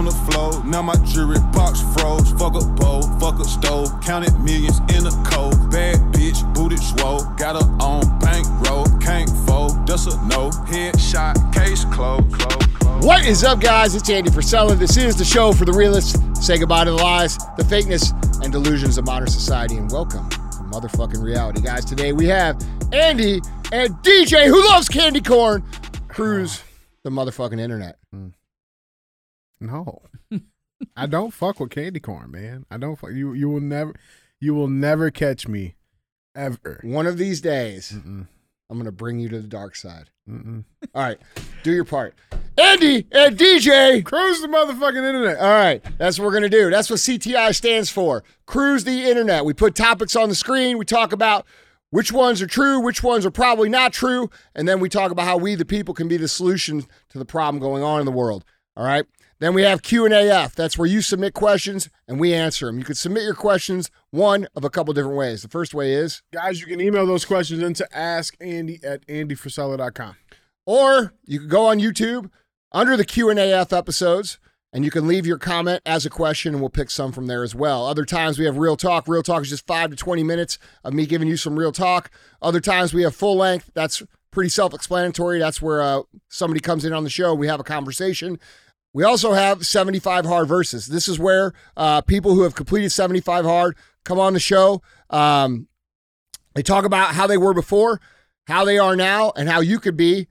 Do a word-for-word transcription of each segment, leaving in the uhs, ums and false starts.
on the floor. Now my jewelry box froze. Fuck a bowl, fuck a stove. Counted millions in a cold. Bad bitch, booted swole. Got her on bankroll. Can't fold, that's a no. Headshot, case closed. What is up, guys? It's Andy Frisella. This is the show for the realists. Say goodbye to the lies, the fakeness, and delusions of modern society. And welcome to motherfucking reality, guys. Today we have Andy and D J, who loves candy corn, cruise the motherfucking internet. Mm. No, I don't fuck with candy corn, man. I don't fuck you. You will never, you will never catch me, ever. One of these days, Mm-mm. I'm gonna bring you to the dark side. Mm-mm. All right, do your part, Andy and D J. Cruise the motherfucking internet. All right, that's what we're gonna do. That's what C T I stands for. Cruise the internet. We put topics on the screen. We talk about which ones are true, which ones are probably not true, and then we talk about how we, the people, can be the solution to the problem going on in the world. All right. Then we have Q and A F. That's where you submit questions and we answer them. You can submit your questions one of a couple different ways. The first way is, guys, you can email those questions into askandy at andy frisella dot com. Or you can go on YouTube under the Q and A F episodes and you can leave your comment as a question and we'll pick some from there as well. Other times we have real talk. Real talk is just five to twenty minutes of me giving you some real talk. Other times we have full length. That's pretty self-explanatory. That's where uh, somebody comes in on the show and we have a conversation. We also have seventy-five Hard Versus. This is where uh, people who have completed seventy-five Hard come on the show. Um, they talk about how they were before, how they are now, and how you could be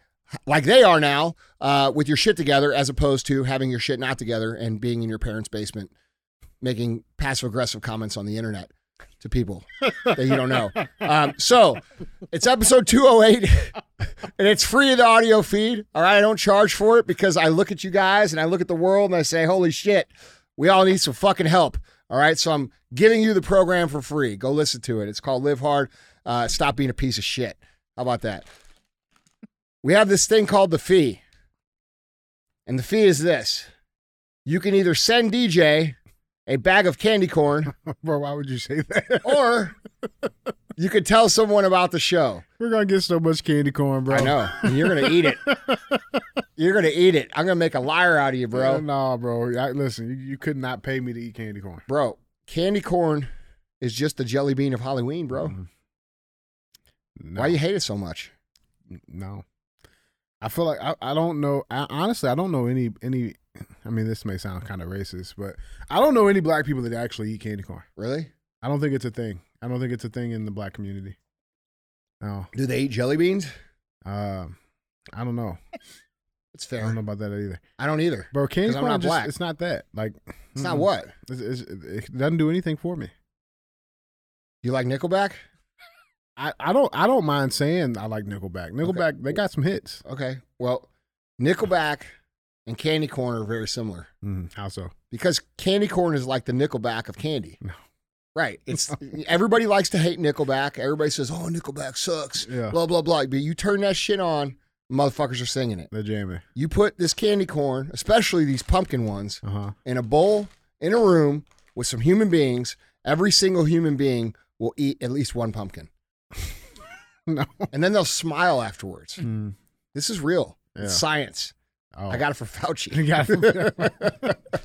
like they are now uh, with your shit together as opposed to having your shit not together and being in your parents' basement making passive-aggressive comments on the internet to people that you don't know. Um, so it's episode two oh eight and it's free in the audio feed. All right. I don't charge for it because I look at you guys and I look at the world and I say, holy shit, we all need some fucking help. All right. So I'm giving you the program for free. Go listen to it. It's called Live Hard. Uh, stop being a piece of shit. How about that? We have this thing called the fee. And the fee is this. You can either send D J a bag of candy corn. Bro, why would you say that? Or you could tell someone about the show. We're going to get so much candy corn, bro. I know. And you're going to eat it. You're going to eat it. I'm going to make a liar out of you, bro. Yeah, no, bro. I, listen, you, you could not pay me to eat candy corn. Bro, candy corn is just the jelly bean of Halloween, bro. Mm-hmm. No. Why you hate it so much? No. I feel like I, I don't know. I, honestly, I don't know any any... I mean, this may sound kind of racist, but I don't know any black people that actually eat candy corn. Really? I don't think it's a thing. I don't think it's a thing in the black community. No. Do they eat jelly beans? Uh, I don't know. It's fair. I don't know about that either. I don't either. Bro, candy corn, I'm not just, black. It's not that. Like, it's mm-mm. not what? It's, it's, it doesn't do anything for me. You like Nickelback? I, I don't. I don't mind saying I like Nickelback. Nickelback, okay. They got some hits. Okay. Well, Nickelback and candy corn are very similar. Mm, how so? Because candy corn is like the Nickelback of candy. No. Right. It's everybody likes to hate Nickelback. Everybody says, oh, Nickelback sucks. Yeah. Blah, blah, blah. But you turn that shit on, motherfuckers are singing it. They're jamming. You put this candy corn, especially these pumpkin ones, uh-huh. in a bowl, in a room with some human beings. Every single human being will eat at least one pumpkin. No. And then they'll smile afterwards. Mm. This is real. Yeah. It's science. Oh. I got it for Fauci. Got it.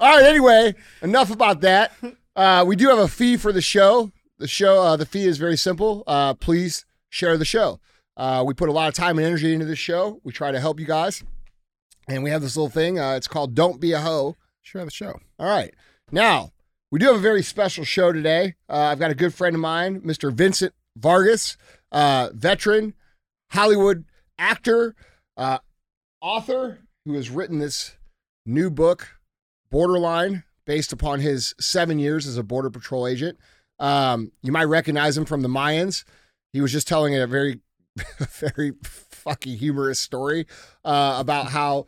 All right, anyway, enough about that. Uh, we do have a fee for the show. The show, uh, the fee is very simple. Uh, please share the show. Uh, we put a lot of time and energy into this show. We try to help you guys. And we have this little thing. Uh, it's called Don't Be a Hoe. Share the show. All right. Now, we do have a very special show today. Uh, I've got a good friend of mine, Mister Vincent Vargas, uh, veteran, Hollywood actor, uh, author who has written this new book, Borderline, based upon his seven years as a Border Patrol agent. Um, you might recognize him from the Mayans. He was just telling a very, very fucking humorous story uh, about how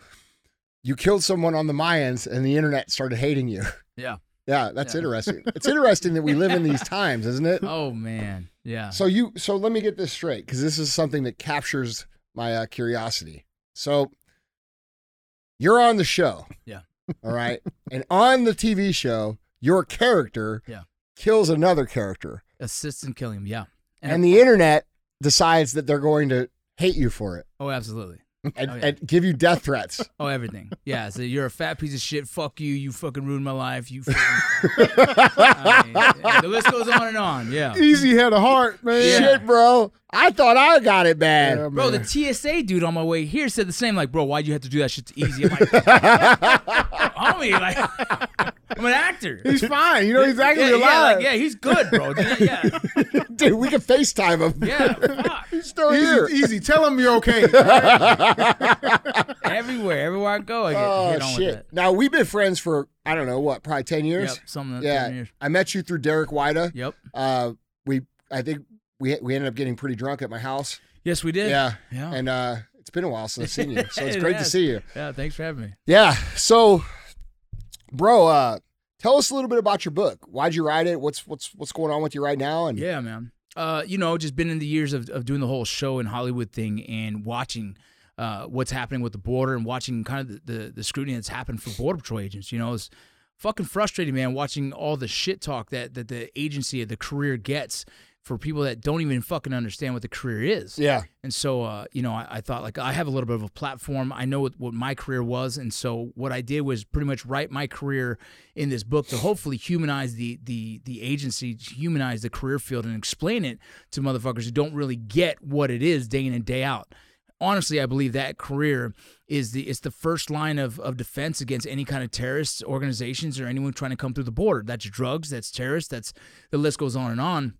you killed someone on the Mayans and the internet started hating you. Yeah. Yeah, that's yeah. interesting. It's interesting that we live in these times, isn't it? Oh, man. Yeah. So you, so let me get this straight, because this is something that captures my uh, curiosity. So... you're on the show. Yeah. All right. And on the T V show, your character yeah. kills another character. Assists in killing him, yeah. And, and the internet decides that they're going to hate you for it. Oh, absolutely. and, oh, yeah. and give you death threats. Oh, everything. Yeah, so you're a fat piece of shit. Fuck you. You fucking ruined my life. You fucking... I mean, the list goes on and on, yeah. Easy had a heart, man. Yeah. Shit, bro. I thought I got it bad. Yeah, bro, the T S A dude on my way here said the same, like, bro, why'd you have to do that shit to Easy? I'm like, homie, like... I'm an actor. He's fine. You know exactly yeah, you're yeah, lying. Like, yeah, he's good, bro. Dude, yeah. Dude, we can FaceTime him. Yeah, fuck. He's still easy, here. Easy. Tell him you're okay. Right? Everywhere. Everywhere I go, I get oh, hit on shit. With that. Now, we've been friends for, I don't know, what, probably ten years? Yep, something like yeah. ten years. I met you through Derek Weida. Yep. Uh, we, I think we we ended up getting pretty drunk at my house. Yes, we did. Yeah. yeah. And uh, it's been a while since I've seen you, so it's it great has. to see you. Yeah, thanks for having me. Yeah, so... Bro, uh, tell us a little bit about your book. Why'd you write it? What's what's what's going on with you right now? And yeah, man. Uh, you know, just been in the years of, of doing the whole show and Hollywood thing and watching uh, what's happening with the border and watching kind of the, the, the scrutiny that's happened for Border Patrol agents. You know, it's fucking frustrating, man, watching all the shit talk that, that the agency or the career gets for people that don't even fucking understand what the career is. Yeah. And so, uh, you know, I, I thought, like, I have a little bit of a platform. I know what, what my career was. And so what I did was pretty much write my career in this book to hopefully humanize the the the agency, humanize the career field, and explain it to motherfuckers who don't really get what it is day in and day out. Honestly, I believe that career is the it's the first line of, of defense against any kind of terrorist organizations or anyone trying to come through the border. That's drugs, that's terrorists, that's the list goes on and on.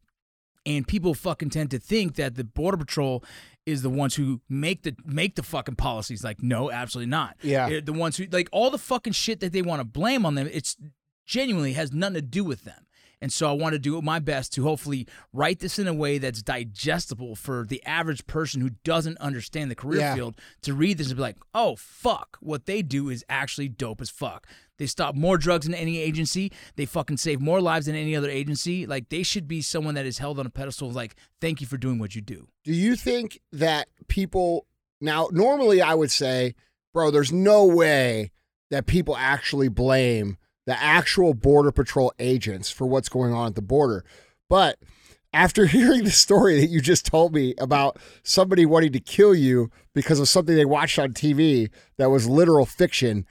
And people fucking tend to think that the Border Patrol is the ones who make the make the fucking policies. Like, no, absolutely not. Yeah. They're the ones who, like, all the fucking shit that they want to blame on them, it's genuinely has nothing to do with them. And so I want to do my best to hopefully write this in a way that's digestible for the average person who doesn't understand the career yeah. field to read this and be like, oh, fuck, what they do is actually dope as fuck. They stop more drugs than any agency. They fucking save more lives than any other agency. Like, they should be someone that is held on a pedestal of, like, thank you for doing what you do. Do you think that people now, normally I would say, bro, there's no way that people actually blame the actual Border Patrol agents for what's going on at the border. But after hearing the story that you just told me about somebody wanting to kill you because of something they watched on T V that was literal fiction,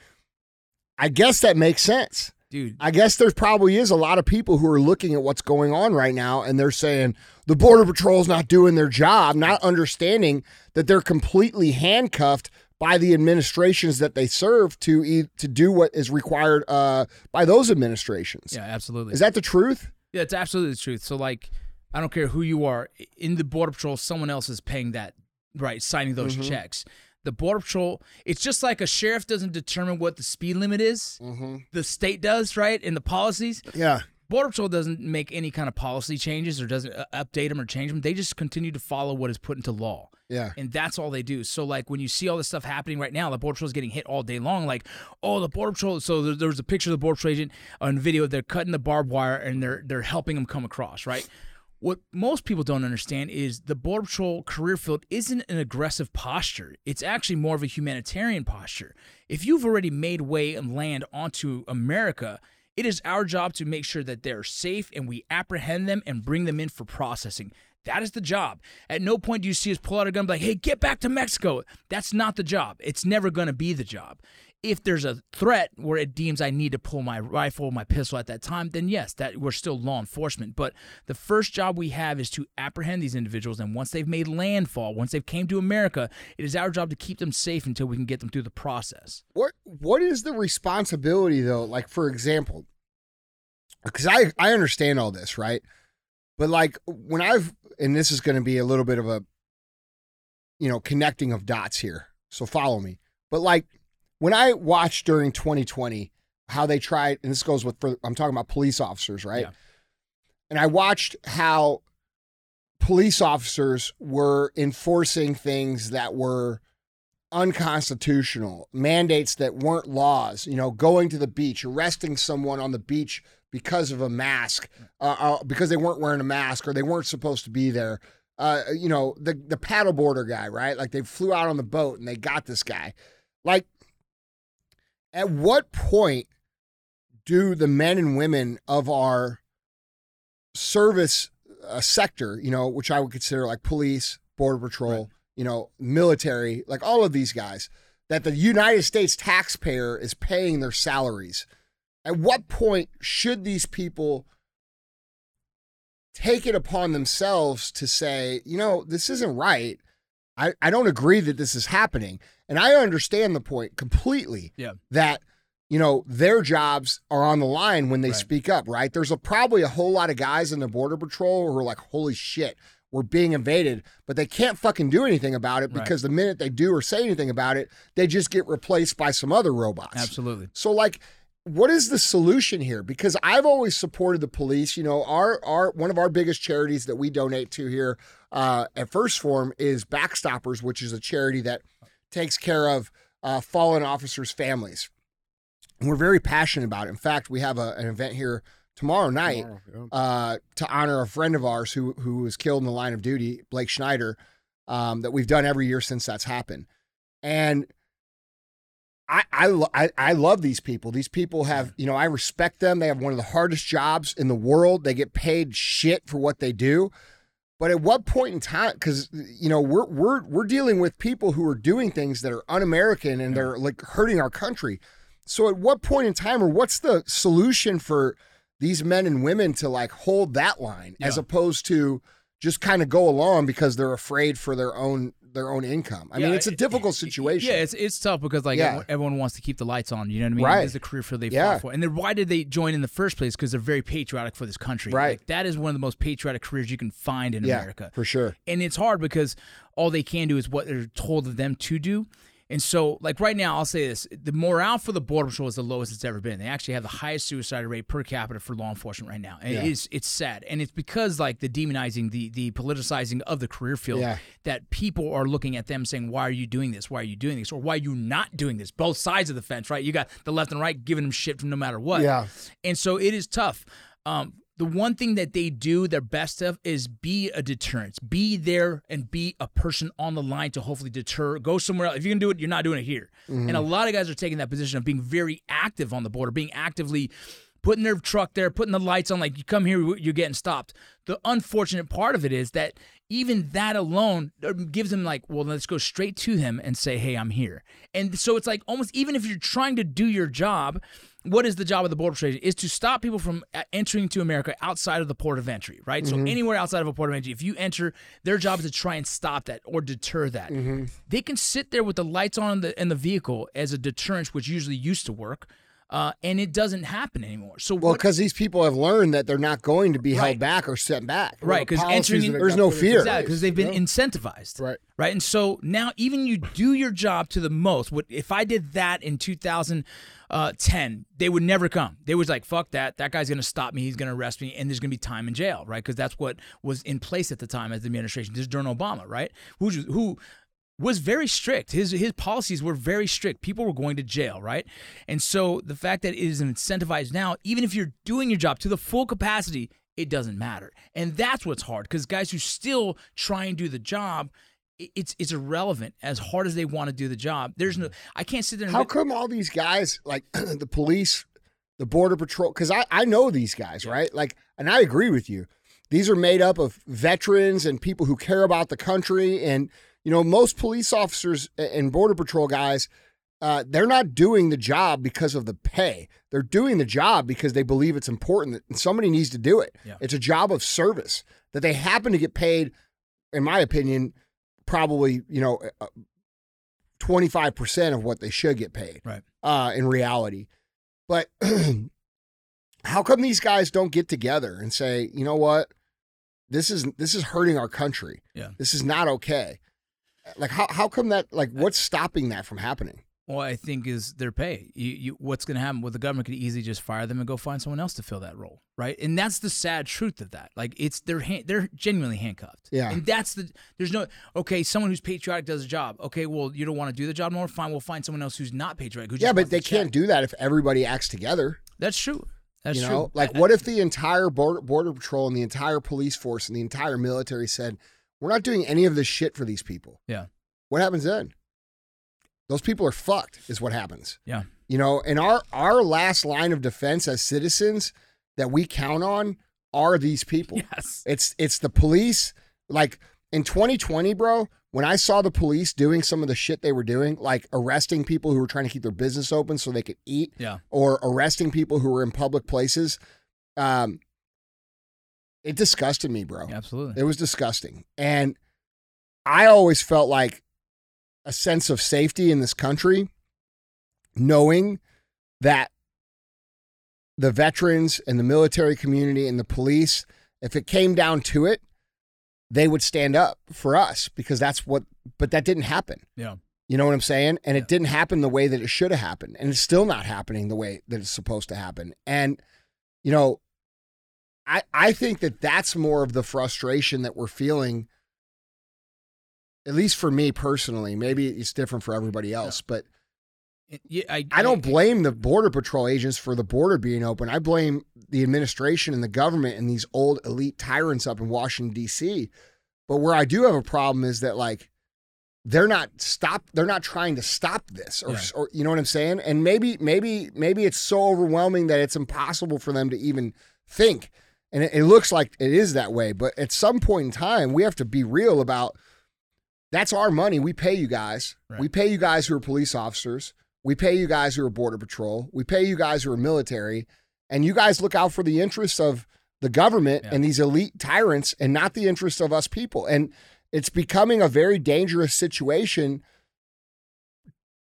I guess that makes sense. Dude. I guess there probably is a lot of people who are looking at what's going on right now, and they're saying the Border Patrol's not doing their job, not understanding that they're completely handcuffed by the administrations that they serve to e- to do what is required uh, by those administrations. Yeah, absolutely. Is that the truth? Yeah, it's absolutely the truth. So, like, I don't care who you are. In the Border Patrol, someone else is paying that, right, signing those mm-hmm. checks. The Border Patrol, it's just like a sheriff doesn't determine what the speed limit is. Mm-hmm. The state does, right, and the policies. Yeah. Border Patrol doesn't make any kind of policy changes or doesn't update them or change them. They just continue to follow what is put into law. Yeah. And that's all they do. So, like, when you see all this stuff happening right now, the Border Patrol is getting hit all day long. Like, oh, the Border Patrol. So there, there was a picture of the Border Patrol agent on video. They're cutting the barbed wire, and they're they're helping them come across, right? What most people don't understand is the Border Patrol career field isn't an aggressive posture. It's actually more of a humanitarian posture. If you've already made way and land onto America, it is our job to make sure that they're safe and we apprehend them and bring them in for processing. That is the job. At no point do you see us pull out a gun and be like, hey, get back to Mexico. That's not the job. It's never going to be the job. If there's a threat where it deems I need to pull my rifle or my pistol at that time, then yes, that we're still law enforcement. But the first job we have is to apprehend these individuals, and once they've made landfall, once they've came to America, it is our job to keep them safe until we can get them through the process. What What is the responsibility, though? Like, for example, because I, I understand all this, right? But, like, when I've, and this is going to be a little bit of a, you know, connecting of dots here, so follow me. But, like, when I watched during twenty twenty how they tried, and this goes with, for, I'm talking about police officers, right? Yeah. And I watched how police officers were enforcing things that were unconstitutional, mandates that weren't laws, you know, going to the beach, arresting someone on the beach because of a mask, uh, uh, because they weren't wearing a mask or they weren't supposed to be there. Uh, you know, the, the paddleboarder guy, right? Like, they flew out on the boat and they got this guy. Like, at what point do the men and women of our service uh, sector, you know, which I would consider like police, Border Patrol, right. you know, military, like all of these guys, that the United States taxpayer is paying their salaries. At what point should these people take it upon themselves to say, you know, this isn't right. I, I don't agree that this is happening. And I understand the point completely yeah. that, you know, their jobs are on the line when they right. speak up, right? There's a, probably a whole lot of guys in the Border Patrol who are like, holy shit, we're being invaded, but they can't fucking do anything about it because right. the minute they do or say anything about it, they just get replaced by some other robots. Absolutely. So like, what is the solution here? Because I've always supported the police. You know, our our one of our biggest charities that we donate to here uh, at First Form is Backstoppers, which is a charity that takes care of uh, fallen officers' families. And we're very passionate about it. In fact, we have a, an event here tomorrow night tomorrow, yeah. uh, to honor a friend of ours who who was killed in the line of duty, Blake Schneider, um, that we've done every year since that's happened. And I, I, I love these people. These people have, you know, I respect them. They have one of the hardest jobs in the world. They get paid shit for what they do. But at what point in time, because, you know, we're, we're, we're dealing with people who are doing things that are un-American and they're like hurting our country. So at what point in time, or what's the solution for these men and women to like hold that line yeah. as opposed to just kind of go along because they're afraid for their own their own income. I yeah, mean, it's a difficult situation. Yeah, it's it's tough because like yeah. everyone wants to keep the lights on. You know what I mean? Right. It's the career field they yeah. fought for. And then why did they join in the first place? Because they're very patriotic for this country. Right. Like, that is one of the most patriotic careers you can find in yeah, America. For sure. And it's hard because all they can do is what they're told of them to do. And so, like right now, I'll say this. The morale for the Border Patrol is the lowest it's ever been. They actually have the highest suicide rate per capita for law enforcement right now. And yeah. it is, it's sad. And it's because, like, the demonizing, the the politicizing of the career field yeah. that people are looking at them saying, why are you doing this? Why are you doing this? Or why are you not doing this? Both sides of the fence, right? You got the left and right giving them shit from no matter what. Yeah. And so it is tough. Um, the one thing that they do their best of is be a deterrence. Be there and be a person on the line to hopefully deter. Go somewhere else. If you can do it, you're not doing it here. Mm-hmm. And a lot of guys are taking that position of being very active on the border, being actively putting their truck there, putting the lights on, like, you come here, you're getting stopped. The unfortunate part of it is that even that alone gives them like, well, let's go straight to him and say, hey, I'm here. And so it's like almost even if you're trying to do your job, what is the job of the Border Patrol agent? Is to stop people from entering to America outside of the port of entry, right? Mm-hmm. So anywhere outside of a port of entry, if you enter, their job is to try and stop that or deter that. Mm-hmm. They can sit there with the lights on in the, in the vehicle as a deterrence, which usually used to work. Uh, and it doesn't happen anymore. So well, because these people have learned that they're not going to be right. held back or sent back. Right, because entering in, there's no fear. Exactly, because they've been yeah. incentivized. Right. Right, and so now even you do your job to the most. What if I did that in two thousand ten, they would never come. They was like, fuck that. That guy's going to stop me. He's going to arrest me, and there's going to be time in jail, right? Because that's what was in place at the time as the administration. This is during Obama, right? Who who was very strict. His his policies were very strict. People were going to jail, right? And so the fact that it is incentivized now, even if you're doing your job to the full capacity, it doesn't matter. And that's what's hard, because guys who still try and do the job, it's it's irrelevant as hard as they want to do the job. There's no, I can't sit there and— How come all these guys, like the police, the Border Patrol, because I, I know these guys, yeah. right? Like, and I agree with you. These are made up of veterans and people who care about the country, and you know, most police officers and Border Patrol guys, uh, they're not doing the job because of the pay. They're doing the job because they believe it's important that somebody needs to do it. Yeah. It's a job of service that they happen to get paid, in my opinion, probably, you know, twenty-five percent of what they should get paid right. uh, in reality. But how come these guys don't get together and say, you know what, this is this is hurting our country. Yeah. This is not okay. Like, how how come that, like, what's stopping that from happening? Well, I think is their pay. You, you, what's going to happen? Well, the government could easily just fire them and go find someone else to fill that role, right? And that's the sad truth of that. Like, it's they're hand, they're genuinely handcuffed. Yeah. And that's the, there's no, okay, someone who's patriotic does a job. Okay, well, you don't want to do the job more? Fine, we'll find someone else who's not patriotic. Who just yeah, but they can't do that if everybody acts together. That's true. That's you know? true. Like, I, what I, if the entire border, border Patrol and the entire police force and the entire military said, we're not doing any of this shit for these people. Yeah. What happens then? Those people are fucked is what happens. Yeah. You know, and our, our last line of defense as citizens that we count on are these people. Yes. It's, it's the police. Like, In twenty twenty, bro, when I saw the police doing some of the shit they were doing, like arresting people who were trying to keep their business open so they could eat, yeah. or arresting people who were in public places, um, it disgusted me, bro. Absolutely. It was disgusting. And I always felt like a sense of safety in this country, knowing that the veterans and the military community and the police, if it came down to it, they would stand up for us, because that's what, but that didn't happen. Yeah. You know what I'm saying? And yeah. it didn't happen the way that it should have happened. And it's still not happening the way that it's supposed to happen. And, you know, I, I think that that's more of the frustration that we're feeling, at least for me personally. Maybe it's different for everybody else, yeah. but Yeah, I, I don't blame the Border Patrol agents for the border being open. I blame the administration and the government and these old elite tyrants up in Washington, D C. But where I do have a problem is that, like, they're not stop. They're not trying to stop this, or, yeah. or you know what I'm saying? And maybe, maybe, maybe it's so overwhelming that it's impossible for them to even think. And it, it looks like it is that way. But at some point in time, we have to be real about that's our money. We pay you guys. Right. We pay you guys who are police officers. We pay you guys who are Border Patrol. We pay you guys who are military. And you guys look out for the interests of the government yeah. and these elite tyrants, and not the interests of us people. And it's becoming a very dangerous situation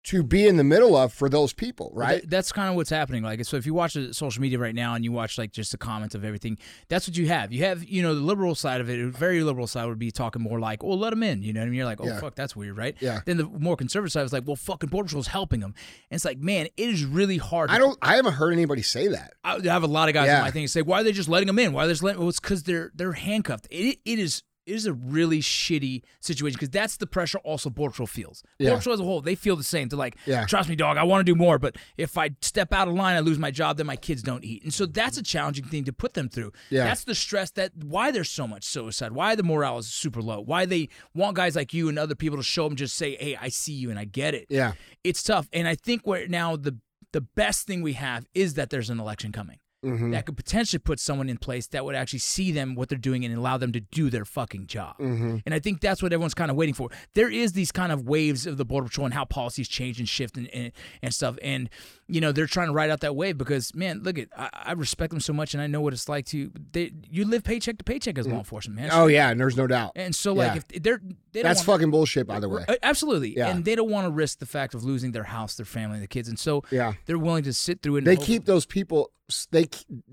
to be in the middle of for those people, right? That, that's kind of what's happening. Like, so if you watch social media right now and you watch, like, just the comments of everything, that's what you have. You have, you know, the liberal side of it, very liberal side would be talking more like, oh, let them in. You know what I mean? You're like, oh, yeah. fuck, that's weird, right? Yeah. Then the more conservative side was like, well, fucking Border Patrol's helping them. And it's like, man, it is really hard. I don't, I haven't heard anybody say that. I, I have a lot of guys yeah. in my thing say, why are they just letting them in? Why are they just letting, well, it's because they're, they're handcuffed. It, it is. It is a really shitty situation, because that's the pressure also Border Patrol feels. Yeah. Border Patrol as a whole, they feel the same. They're like, yeah. trust me, dog, I want to do more, but if I step out of line, I lose my job, then my kids don't eat. And so that's a challenging thing to put them through. Yeah. That's the stress, that why there's so much suicide, why the morale is super low, why they want guys like you and other people to show them, just say, hey, I see you and I get it. Yeah. It's tough. And I think right now the the best thing we have is that there's an election coming. Mm-hmm. That could potentially put someone in place that would actually see them, what they're doing, and allow them to do their fucking job. Mm-hmm. And I think that's what everyone's kind of waiting for. There is these kind of waves of the Border Patrol and how policies change and shift and, and, and stuff. And, you know, they're trying to ride out that wave because, man, look, at I, I respect them so much, and I know what it's like to they, you live paycheck to paycheck as mm-hmm. law enforcement, man. Oh, so, yeah, and there's no doubt. And so, like, yeah. if they're... They don't That's wanna, fucking bullshit, by the way. Absolutely. Yeah. And they don't want to risk the fact of losing their house, their family, the kids. And so yeah. they're willing to sit through it. And they keep them. Those people... They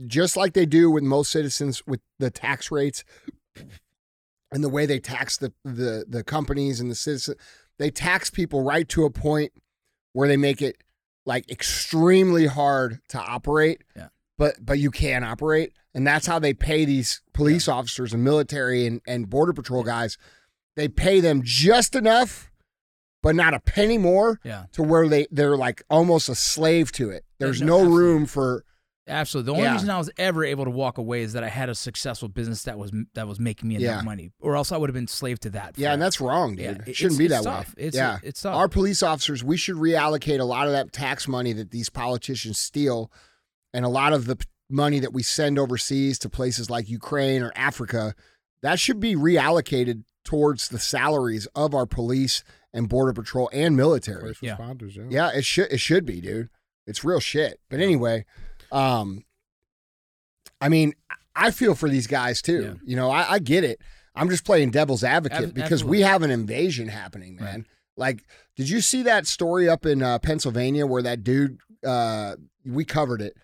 just like they do with most citizens with the tax rates and the way they tax the, the, the companies and the citizens, they tax people right to a point where they make it like extremely hard to operate, yeah. but, but you can operate. And that's how they pay these police yeah. officers and military and, and Border Patrol guys. They pay them just enough, but not a penny more yeah. to where they, they're like almost a slave to it. There's, There's no, no room for... Absolutely. The only yeah. reason I was ever able to walk away is that I had a successful business that was that was making me enough yeah. money, or else I would have been slave to that. Yeah, that. And that's wrong, dude. Yeah, it, it shouldn't be that tough. way. It's, yeah. it, it's tough. Our police officers, we should reallocate a lot of that tax money that these politicians steal, and a lot of the p- money that we send overseas to places like Ukraine or Africa, that should be reallocated towards the salaries of our police and Border Patrol and military. Yeah. Responders, yeah. yeah, it should it should be, dude. It's real shit. But anyway... Um, I mean, I feel for these guys too. Yeah. You know, I, I get it. I'm just playing devil's advocate Ab- because absolutely. we have an invasion happening, man. Right. Like, did you see that story up in uh, Pennsylvania where that dude, uh, we covered it.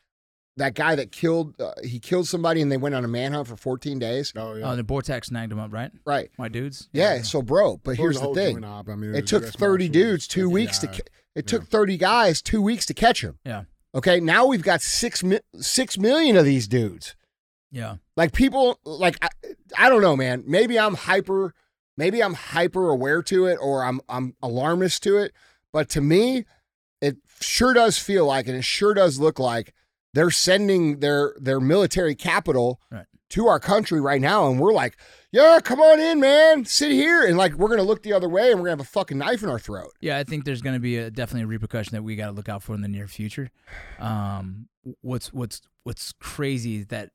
That guy that killed, uh, he killed somebody and they went on a manhunt for fourteen days. Oh, yeah. Uh, the BORTAC snagged him up, right? Right. My dudes. Yeah, yeah. So, bro, but here's the thing. I mean, it, it took thirty dudes two weeks to, it yeah. took thirty guys two weeks to catch him. Yeah. Okay, now we've got six, six million of these dudes. Yeah. Like people, like, I, I don't know, man. Maybe I'm hyper, maybe I'm hyper aware to it, or I'm I'm alarmist to it. But to me, it sure does feel like, and it sure does look like they're sending their, their military capital right. to our country right now. And we're like, yeah, come on in, man. Sit here. And like, we're going to look the other way and we're going to have a fucking knife in our throat. Yeah, I think there's going to be a, definitely a repercussion that we got to look out for in the near future. Um, what's what's what's crazy is that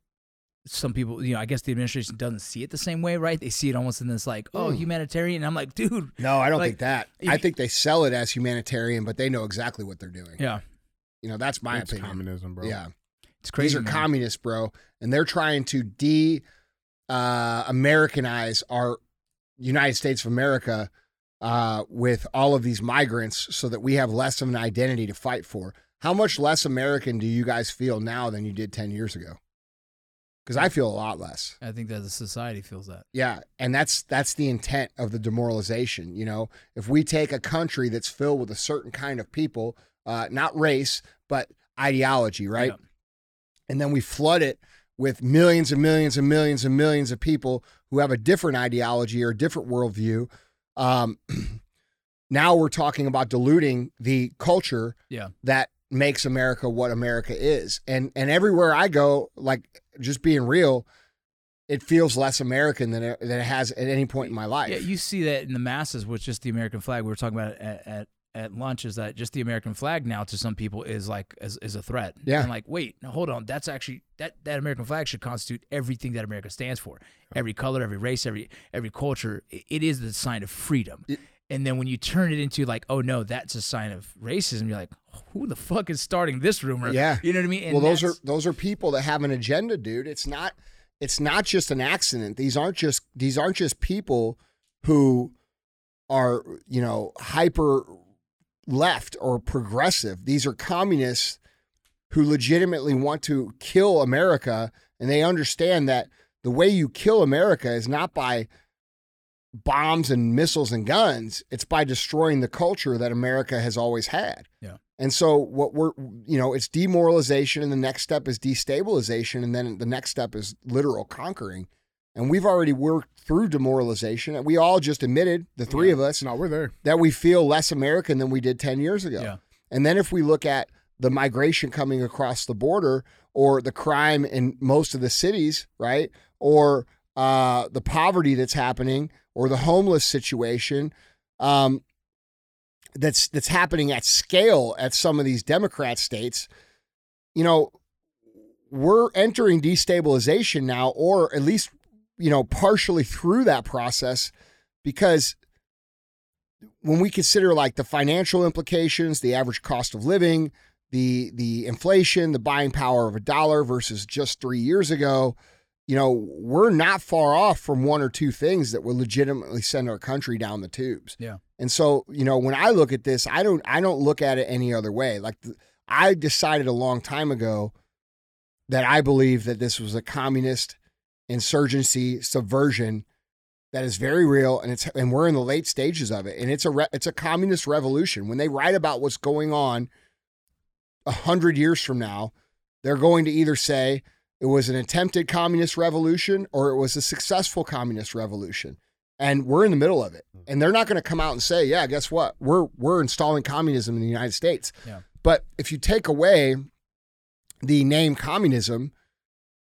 some people, you know, I guess the administration doesn't see it the same way, right? They see it almost in this like, oh, humanitarian. And I'm like, dude. No, I don't like, think that. I think they sell it as humanitarian, but they know exactly what they're doing. Yeah. You know, that's my it's opinion. It's communism, bro. Yeah. It's crazy. These are man. communists, bro. And they're trying to de uh, Americanize our United States of America uh, with all of these migrants so that we have less of an identity to fight for. How much less American do you guys feel now than you did ten years ago? Because I feel a lot less. I think that the society feels that. Yeah, and that's that's the intent of the demoralization. You know, if we take a country that's filled with a certain kind of people, uh, not race, but ideology, right? Yeah. And then we flood it with millions and millions and millions and millions of people who have a different ideology or a different worldview. Um, now we're talking about diluting the culture yeah. that makes America what America is. And and everywhere I go, like, just being real, it feels less American than it, than it has at any point in my life. Yeah, you see that in the masses with just the American flag. We were talking about it at, at, at lunch, is that just the American flag now to some people is like is, is a threat. Yeah. And like, wait, no, hold on. That's actually, that, that American flag should constitute everything that America stands for. Every color, every race, every every culture. It, it is the sign of freedom. It, And then when you turn it into like, oh, no, that's a sign of racism, you're like, who the fuck is starting this rumor? Yeah. You know what I mean? And well, those are those are people that have an agenda, dude. It's not it's not just an accident. These aren't just these aren't just people who are, you know, hyper left or progressive. These are communists who legitimately want to kill America. And they understand that the way you kill America is not by bombs and missiles and guns. It's by destroying the culture that America has always had. Yeah. And so what we're, you know, it's demoralization, and the next step is destabilization, and then the next step is literal conquering. And we've already worked through demoralization, and we all just admitted, the three yeah. of us, no, we're there, that we feel less American than we did ten years ago. Yeah. And then if we look at the migration coming across the border, or the crime in most of the cities, right? Or uh, the poverty that's happening, or the homeless situation um, that's that's happening at scale at some of these Democrat states, you know, we're entering destabilization now, or at least, you know, partially through that process, because when we consider like the financial implications, the average cost of living, the the inflation, the buying power of a dollar versus just three years ago, you know, we're not far off from one or two things that will legitimately send our country down the tubes. Yeah. And so, you know, when I look at this, I don't I don't look at it any other way. Like, I decided a long time ago that I believe that this was a communist insurgency subversion that is very real. And it's and we're in the late stages of it. And it's a re, it's a communist revolution. When they write about what's going on a hundred years from now, they're going to either say it was an attempted communist revolution, or it was a successful communist revolution. And we're in the middle of it. And they're not going to come out and say, yeah, guess what? We're we're installing communism in the United States. Yeah. But if you take away the name communism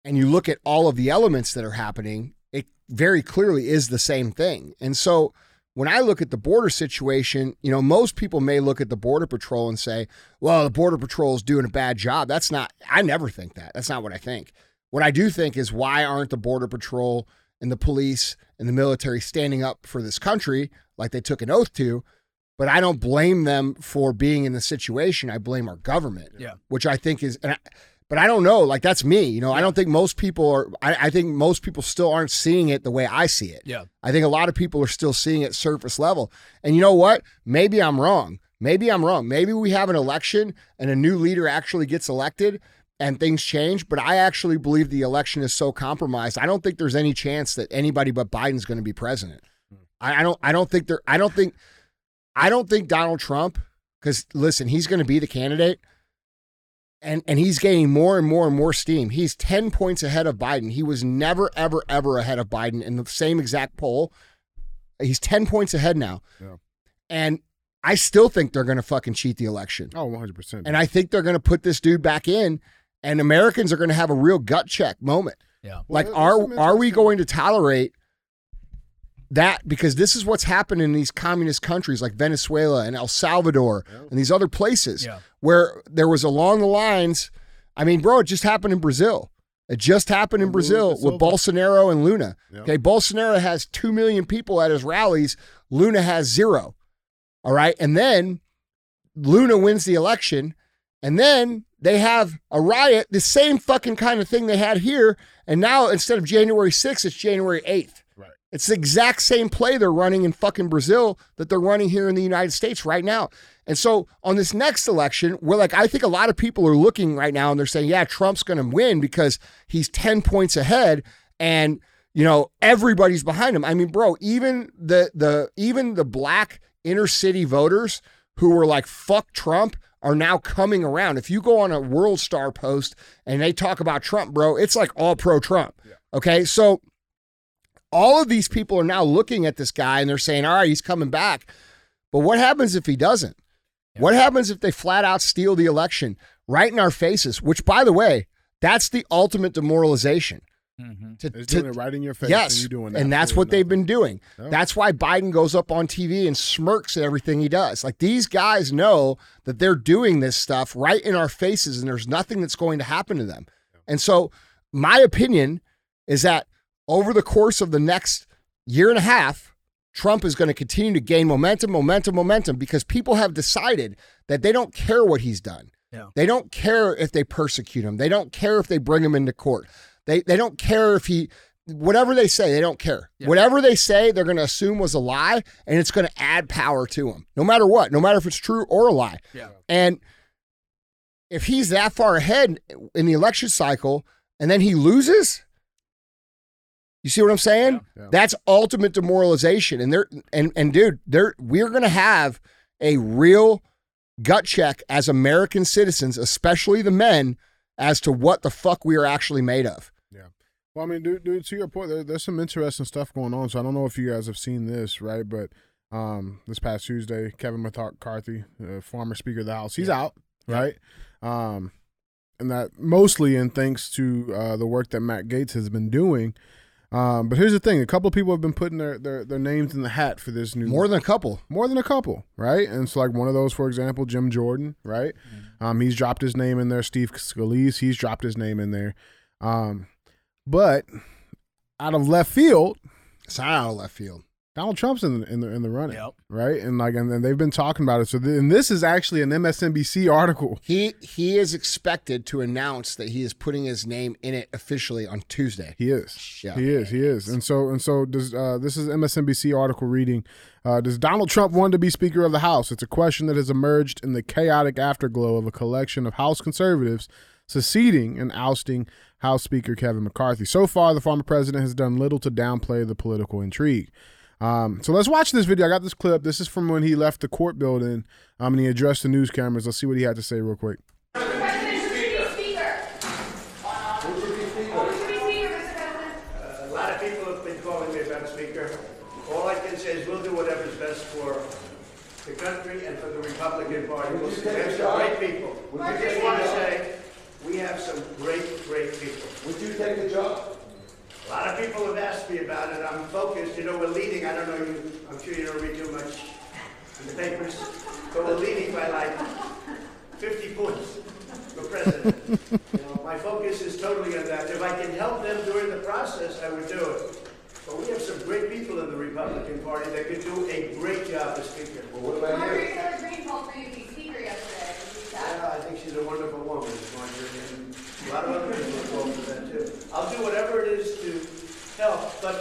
and you look at all of the elements that are happening, it very clearly is the same thing. And so when I look at the border situation, you know, most people may look at the Border Patrol and say, well, the Border Patrol is doing a bad job. That's not, I never think that. That's not what I think. What I do think is, why aren't the Border Patrol and the police and the military standing up for this country like they took an oath to? But I don't blame them for being in the situation. I blame our government, yeah. which I think is, and I, but I don't know, like, that's me. You know, yeah. I don't think most people are, I, I think most people still aren't seeing it the way I see it. Yeah. I think a lot of people are still seeing it surface level. And you know what? Maybe I'm wrong. Maybe I'm wrong. Maybe we have an election and a new leader actually gets elected and things change. But I actually believe the election is so compromised, I don't think there's any chance that anybody but Biden's going to be president. I, I don't, I don't think there, I don't think, I don't think Donald Trump, because listen, he's going to be the candidate. And and he's gaining more and more and more steam. He's ten points ahead of Biden. He was never, ever, ever ahead of Biden in the same exact poll. He's ten points ahead now. Yeah. And I still think they're going to fucking cheat the election. Oh, one hundred percent. And I think they're going to put this dude back in, and Americans are going to have a real gut check moment. Yeah. Like, well, are are we going to tolerate that? Because this is what's happened in these communist countries like Venezuela and El Salvador yeah. and these other places yeah. where there was along the lines. I mean, bro, it just happened in Brazil. It just happened in Brazil with Bolsonaro and Lula. Yep. Okay, Bolsonaro has two million people at his rallies. Lula has zero. All right, and then Lula wins the election, and then they have a riot, the same fucking kind of thing they had here, and now instead of January sixth, it's January eighth. Right. It's the exact same play they're running in fucking Brazil that they're running here in the United States right now. And so on this next election, we're like, I think a lot of people are looking right now and they're saying, yeah, Trump's going to win because he's ten points ahead and, you know, everybody's behind him. I mean, bro, even the the even the black inner city voters who were like, fuck Trump, are now coming around. If you go on a World Star post and they talk about Trump, bro, it's like all pro Trump. Yeah. Okay. So all of these people are now looking at this guy and they're saying, all right, he's coming back. But what happens if he doesn't? Yeah. What happens if they flat out steal the election right in our faces? Which, by the way, that's the ultimate demoralization. Mm-hmm. To, They're to, doing it right in your face. Yes, and, you're doing that and that's what nothing. They've been doing. No. That's why Biden goes up on T V and smirks at everything he does. Like, these guys know that they're doing this stuff right in our faces, and there's nothing that's going to happen to them. No. And so my opinion is that over the course of the next year and a half, Trump is going to continue to gain momentum, momentum, momentum, because people have decided that they don't care what he's done. No. They don't care if they persecute him. They don't care if they bring him into court. They they don't care if he, whatever they say, they don't care. Yeah. Whatever they say, they're going to assume was a lie, and it's going to add power to him, no matter what, no matter if it's true or a lie. Yeah. And if he's that far ahead in the election cycle and then he loses, you see what I'm saying? Yeah. Yeah. That's ultimate demoralization. And they're, and, and dude, they're, we're going to have a real gut check as American citizens, especially the men, as to what the fuck we are actually made of. Yeah. Well, I mean, dude, dude to your point, there, there's some interesting stuff going on. So I don't know if you guys have seen this, right? But um, this past Tuesday, Kevin McCarthy, uh, former Speaker of the House, he's yeah. out, right? Yeah. Um, and that mostly in thanks to uh, the work that Matt Gaetz has been doing. Um, but here's the thing. A couple of people have been putting their, their, their names in the hat for this new. More than a couple. More than a couple, right? And so, like, one of those, for example, Jim Jordan, right? Mm-hmm. Um, he's dropped his name in there. Steve Scalise, he's dropped his name in there. Um, but out of left field. It's not out of left field. Donald Trump's in the, in the, in the running, yep. right? And like, and, and they've been talking about it. So, th- and this is actually an M S N B C article. He he is expected to announce that he is putting his name in it officially on Tuesday. He is, yeah. he is, he is. And so, and so, does uh, this is M S N B C article reading? Uh, does Donald Trump want to be Speaker of the House? It's a question that has emerged in the chaotic afterglow of a collection of House conservatives seceding and ousting House Speaker Kevin McCarthy. So far, the former president has done little to downplay the political intrigue. Um, so let's watch this video. I got this clip. This is from when he left the court building um, and he addressed the news cameras. Let's see what he had to say real quick. About it. I'm focused. You know, we're leading. I don't know you. I'm sure you don't read too much in the papers. But we're leading by like fifty points for president. You know, my focus is totally on that. If I can help them during the process, I would do it. But we have some great people in the Republican Party that could do a great job as Speaker. Well, what about Marjorie you? Taylor Greene called for you to be Speaker yesterday. Yeah, I think she's a wonderful woman, Marjorie, and a lot of other people involved in that too. I'll do whatever it is to help, but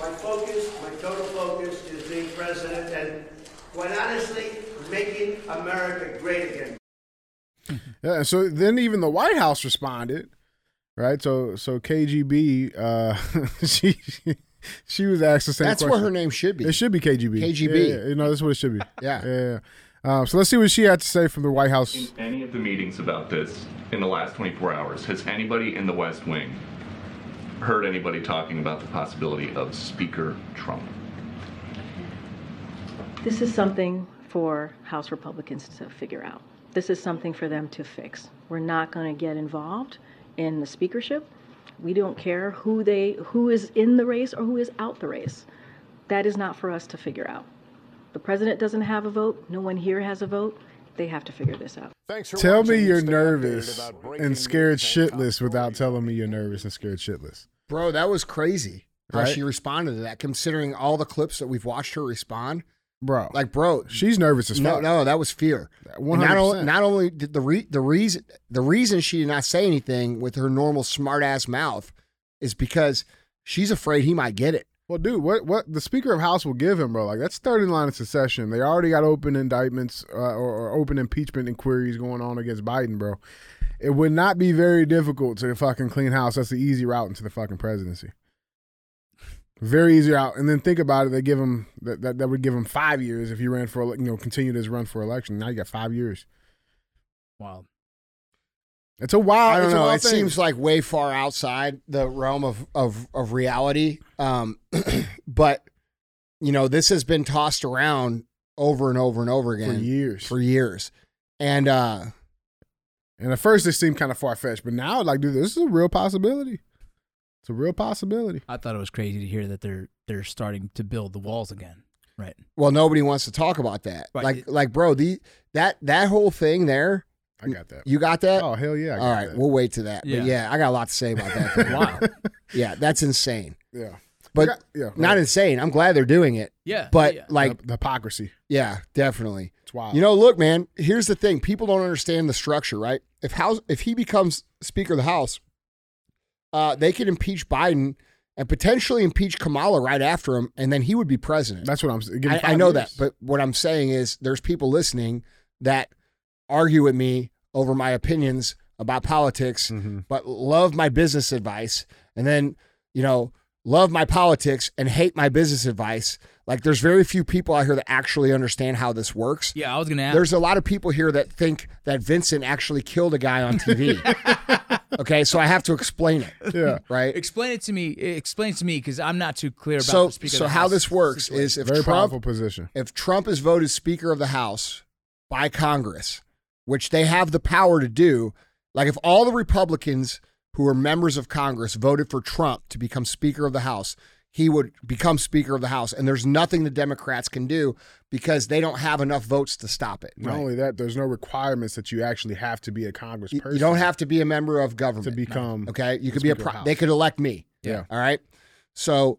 my focus, my total focus is being president and, quite honestly, making America great again. Yeah, so then even the White House responded, right? So so K G B, uh, she she was asked the same That's question. What her name should be. It should be K G B. K G B. Yeah, yeah, you know, that's what it should be. yeah. Yeah. Uh, so let's see what she had to say from the White House. In any of the meetings about this in the last twenty-four hours, has anybody in the West Wing heard anybody talking about the possibility of Speaker Trump? This is something for House Republicans to figure out. This is something for them to fix. We're not going to get involved in the speakership. We don't care who they, who is in the race or who is out the race. That is not for us to figure out. The president doesn't have a vote. No one here has a vote. they have to figure this out. Thanks for Tell me you're nervous and scared shitless without telling me you're nervous and scared shitless. Bro, that was crazy how right? she responded to that, considering all the clips that we've watched her respond. Bro. Like, bro. She's nervous as fuck. No, no, that was fear. one hundred percent. Not, o- not only did the, re- the, reason, the reason she did not say anything with her normal smart-ass mouth is because she's afraid he might get it. Well, dude, what what the Speaker of House will give him, bro? Like, that's third in line of succession. They already got open indictments uh, or, or open impeachment inquiries going on against Biden, bro. It would not be very difficult to fucking clean house. That's the easy route into the fucking presidency. Very easy route. And then think about it. They give him that that, that would give him five years if he ran for you know continued his run for election. Now you got five years. Wow. It's a wild. I don't know. It thing. seems like way far outside the realm of of, of reality. Um, but you know, this has been tossed around over and over and over again for years, for years. And uh, and at first it seemed kind of far fetched, but now, like, dude, this is a real possibility. It's a real possibility. I thought it was crazy to hear that they're they're starting to build the walls again. Right. Well, nobody wants to talk about that. Right. Like, like, bro, the that that whole thing there. I got that. You got that? Oh, hell yeah. I got All right. That. We'll wait to that. Yeah. But yeah, I got a lot to say about that. Wow. Yeah, that's insane. Yeah. But got, yeah, right. Not insane. I'm glad they're doing it. Yeah. But yeah. like the, the hypocrisy. Yeah, definitely. It's wild. You know, look, man, here's the thing. People don't understand the structure, right? If House, if he becomes Speaker of the House, uh, they could impeach Biden and potentially impeach Kamala right after him, and then he would be president. That's what I'm saying. I, I know years. that. But what I'm saying is there's people listening that argue with me over my opinions about politics, mm-hmm. but love my business advice, and then, you know, love my politics and hate my business advice. Like, there's very few people out here that actually understand how this works. Yeah, I was going to ask. There's a lot of people here that think that Vincent actually killed a guy on T V. Okay, so I have to explain it. Yeah, right? Explain it to me. Explain it to me, because I'm not too clear about so, the Speaker so of the House. So how this works situation. is if very Trump, powerful position. If Trump is voted Speaker of the House by Congress, which they have the power to do, like if all the Republicans who are members of Congress voted for Trump to become Speaker of the House, he would become Speaker of the House. And there's nothing the Democrats can do because they don't have enough votes to stop it. Not right? only that, there's no requirements that you actually have to be a congressperson. You don't have to be a member of government. To become. Okay, you could be a pro- they could elect me. Yeah. All right? So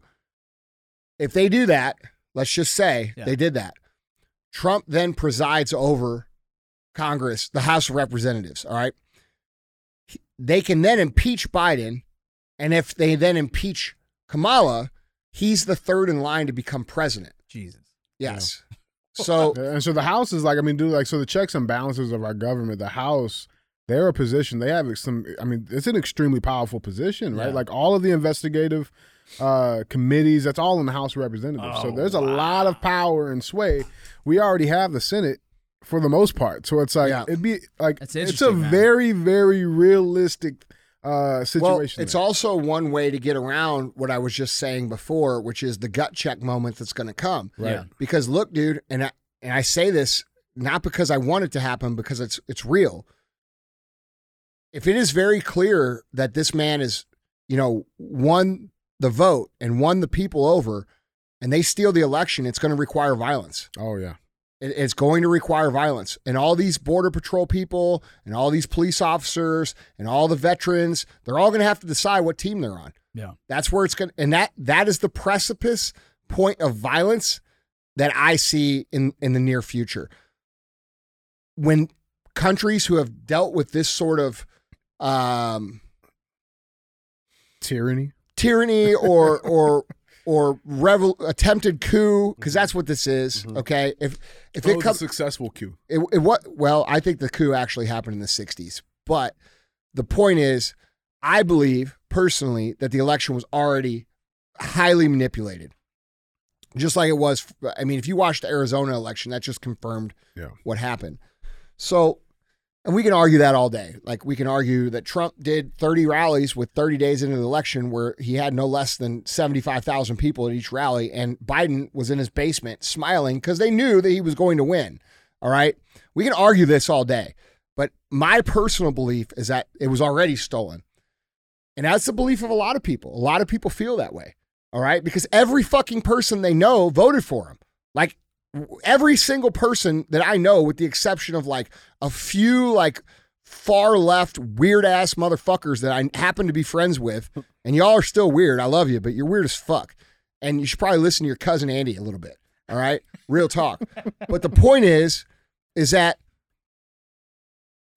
if they do that, let's just say yeah. they did that. Trump then presides over Congress, the House of Representatives, all right? They can then impeach Biden, and if they then impeach Kamala, he's the third in line to become president. Jesus. Yes. Yeah. So and so the House is like, I mean, dude, like, so the checks and balances of our government, the House, they're a position, they have some, I mean, it's an extremely powerful position, right? Yeah. Like, all of the investigative uh, committees, that's all in the House of Representatives. Oh, so there's a wow. lot of power and sway. We already have the Senate, for the most part. So it's like, yeah. it'd be like, it's a man. very, very realistic uh, situation. Well, it's there. also one way to get around what I was just saying before, which is the gut check moment that's going to come. Right. Yeah. Because look, dude, and I, and I say this not because I want it to happen, because it's, it's real. If it is very clear that this man is, you know, won the vote and won the people over and they steal the election, it's going to require violence. Oh yeah. It's going to require violence. And all these Border Patrol people and all these police officers and all the veterans, they're all going to have to decide what team they're on. Yeah. That's where it's going to, and that, that is the precipice point of violence that I see in, in the near future. When countries who have dealt with this sort of um, tyranny, tyranny or, or, or revel- attempted coup, because that's what this is, mm-hmm. okay? If if oh, it comes successful coup, it, it what? Well, I think the coup actually happened in the sixties. But the point is, I believe personally that the election was already highly manipulated, just like it was. I mean, if you watch the Arizona election, that just confirmed yeah. what happened. So, and we can argue that all day. Like, we can argue that Trump did thirty rallies with thirty days into the election where he had no less than seventy-five thousand people at each rally, and Biden was in his basement smiling because they knew that he was going to win, all right? We can argue this all day, but my personal belief is that it was already stolen. And that's the belief of a lot of people. A lot of people feel that way, all right? Because every fucking person they know voted for him. Like, every single person that I know, with the exception of like a few like far left weird ass motherfuckers that I happen to be friends with, and y'all are still weird. I love you, but you're weird as fuck. And you should probably listen to your cousin Andy a little bit. All right. Real talk. But the point is, is that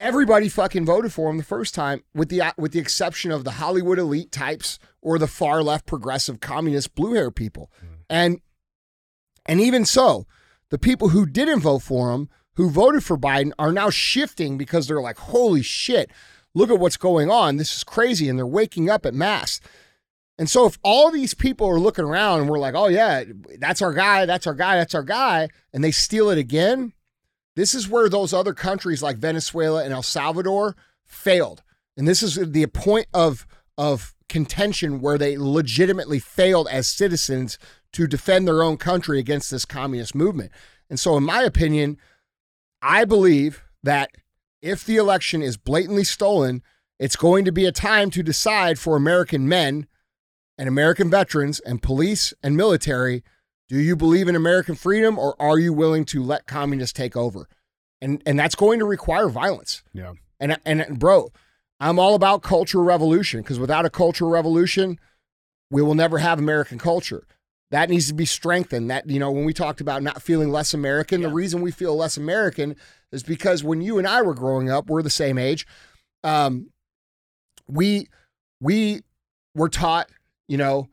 everybody fucking voted for him the first time, with the with the exception of the Hollywood elite types or the far left progressive communist blue hair people. And and even so, the people who didn't vote for him, who voted for Biden, are now shifting because they're like, holy shit, look at what's going on. This is crazy. And they're waking up at mass. And so if all these people are looking around and we're like, oh yeah, that's our guy, that's our guy, that's our guy, and they steal it again, this is where those other countries like Venezuela and El Salvador failed. And this is the point of, of contention where they legitimately failed as citizens to defend their own country against this communist movement. And so in my opinion, I believe that if the election is blatantly stolen, it's going to be a time to decide for American men and American veterans and police and military, do you believe in American freedom, or are you willing to let communists take over? And and that's going to require violence. Yeah. And and bro, I'm all about cultural revolution, because without a cultural revolution, we will never have American culture. That needs to be strengthened. That, you know, when we talked about not feeling less American, yeah. The reason we feel less American is because when you and I were growing up, we're the same age. Um, we we were taught, you know,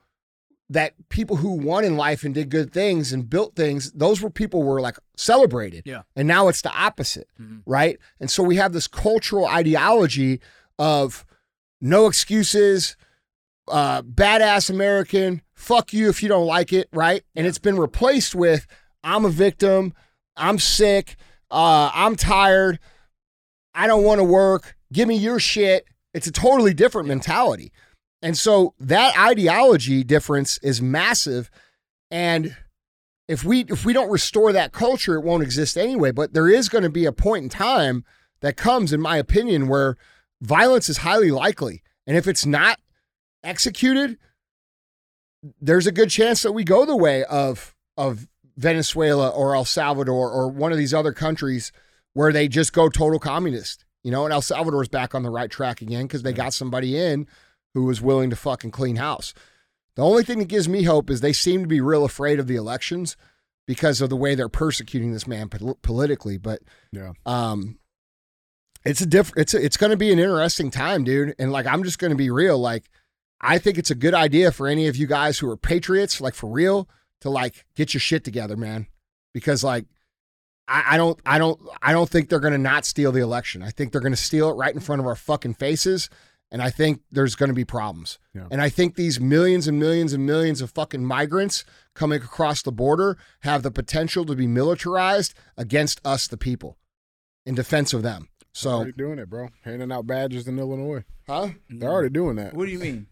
that people who won in life and did good things and built things, those were people were like celebrated. Yeah. And now it's the opposite, mm-hmm. right? And so we have this cultural ideology of no excuses, uh, badass American, fuck you if you don't like it, right? And it's been replaced with, I'm a victim, I'm sick, uh, I'm tired, I don't want to work, give me your shit. It's a totally different mentality. And so that ideology difference is massive. And if we if we don't restore that culture, it won't exist anyway. But there is going to be a point in time that comes, in my opinion, where violence is highly likely. And if it's not executed, there's a good chance that we go the way of of Venezuela or El Salvador or one of these other countries where they just go total communist. You know, and El Salvador's back on the right track again because they got somebody in who was willing to fucking clean house. The only thing that gives me hope is they seem to be real afraid of the elections because of the way they're persecuting this man pol- politically. But yeah, um, it's a diff- It's a, it's going to be an interesting time, dude. And like, I'm just going to be real. Like, I think it's a good idea for any of you guys who are patriots, like for real, to like get your shit together, man. Because like, I, I don't, I don't, I don't think they're going to not steal the election. I think they're going to steal it right in front of our fucking faces. And I think there's going to be problems. Yeah. And I think these millions and millions and millions of fucking migrants coming across the border have the potential to be militarized against us, the people, in defense of them. So they're doing it, bro. Handing out badges in Illinois. Huh? They're already doing that. What do you mean?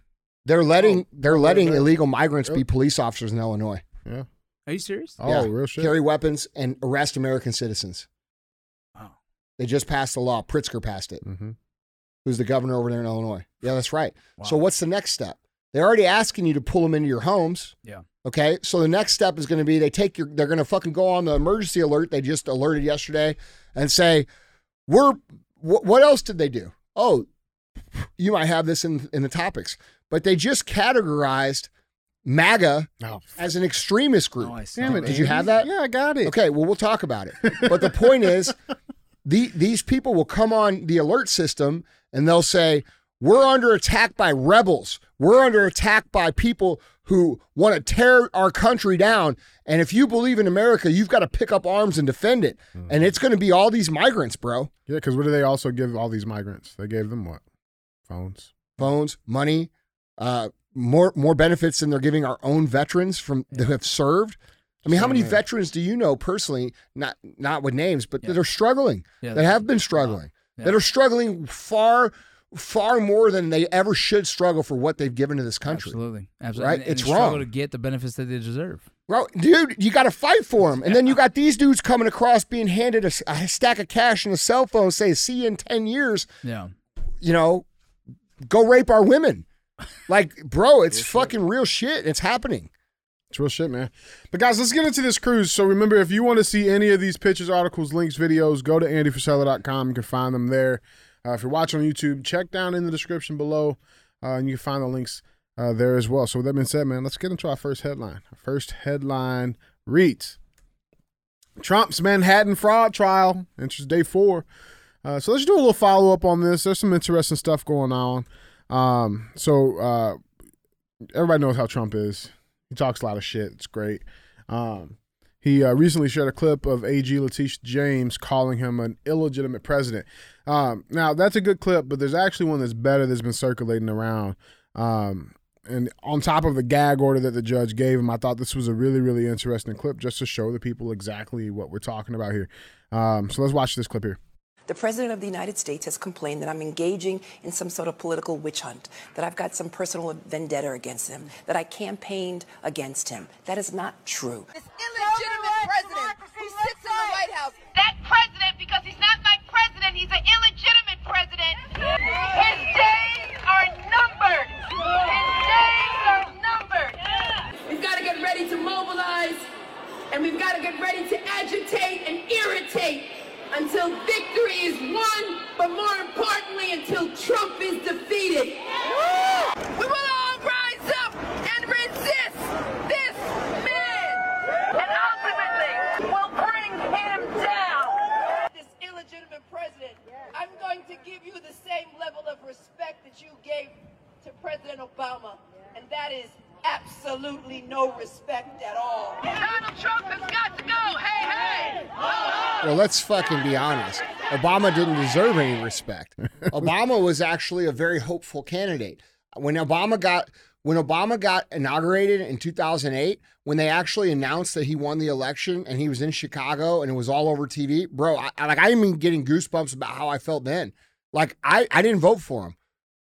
They're letting they're letting yeah, they're, illegal migrants be police officers in Illinois. Yeah. Are you serious? Oh, yeah. Real shit. Carry weapons and arrest American citizens. Wow. They just passed the law. Pritzker passed it. Mm-hmm. Who's the governor over there in Illinois. Yeah, that's right. Wow. So what's the next step? They're already asking you to pull them into your homes. Yeah. Okay. So the next step is going to be they take your, they're going to fucking go on the emergency alert. They just alerted yesterday and say, we're, wh- what else did they do? Oh, you might have this in, in the topics, but they just categorized MAGA oh. as an extremist group. Oh, damn it. Did you have that? Yeah, I got it. Okay. Well, we'll talk about it. But the point is, the, these people will come on the alert system and they'll say, we're under attack by rebels. We're under attack by people who want to tear our country down. And if you believe in America, you've got to pick up arms and defend it. Mm. And it's going to be all these migrants, bro. Yeah, because what do they also give all these migrants? They gave them what? Phones. Phones, money, uh, more more benefits than they're giving our own veterans from yeah. who have served. I mean, how many veterans do you know personally, not not with names, but yeah. that are struggling, yeah, that have been struggling, yeah. that are struggling far, far more than they ever should struggle for what they've given to this country? Absolutely. Absolutely. Right? And, and it's wrong. To get the benefits that they deserve. Bro, dude, you got to fight for them. And yeah. then you got these dudes coming across being handed a, a stack of cash and a cell phone saying, see you in ten years. Yeah. You know, go rape our women. Like, bro, it's real fucking shit. real shit. It's happening. It's real shit, man. But guys, let's get into this cruise. So remember, if you want to see any of these pictures, articles, links, videos, go to andy frisella dot com. You can find them there. Uh, if you're watching on YouTube, check down in the description below, uh, and you can find the links uh, there as well. So with that being said, man, let's get into our first headline. Our first headline reads, Trump's Manhattan fraud trial enters day four. Uh, so let's do a little follow-up on this. There's some interesting stuff going on. Um, so uh, everybody knows how Trump is. He talks a lot of shit. It's great. Um, he uh, recently shared a clip of A G Letitia James calling him an illegitimate president. Um, now, that's a good clip, but there's actually one that's better that's been circulating around. Um, and on top of the gag order that the judge gave him, I thought this was a really, really interesting clip just to show the people exactly what we're talking about here. Um, so let's watch this clip here. The President of the United States has complained that I'm engaging in some sort of political witch hunt, that I've got some personal vendetta against him, that I campaigned against him. That is not true. This illegitimate president who sits in the White House. That president, because he's not my president, he's an illegitimate president. His days are numbered. His days are numbered. We've got to get ready to mobilize, and we've got to get ready to agitate and irritate until victory is won, but more importantly, until Trump is defeated. Yeah. We will all rise up and resist this man, and ultimately, we'll bring him down. This illegitimate president, I'm going to give you the same level of respect that you gave to President Obama, and that is absolutely no respect at all. Donald Trump has got to go. Hey, hey. Well, let's fucking be honest. Obama didn't deserve any respect. Obama was actually a very hopeful candidate. When Obama got when Obama got inaugurated in two thousand eight, when they actually announced that he won the election and he was in Chicago and it was all over T V, bro, I, like I'm even getting goosebumps about how I felt then. Like I, I didn't vote for him.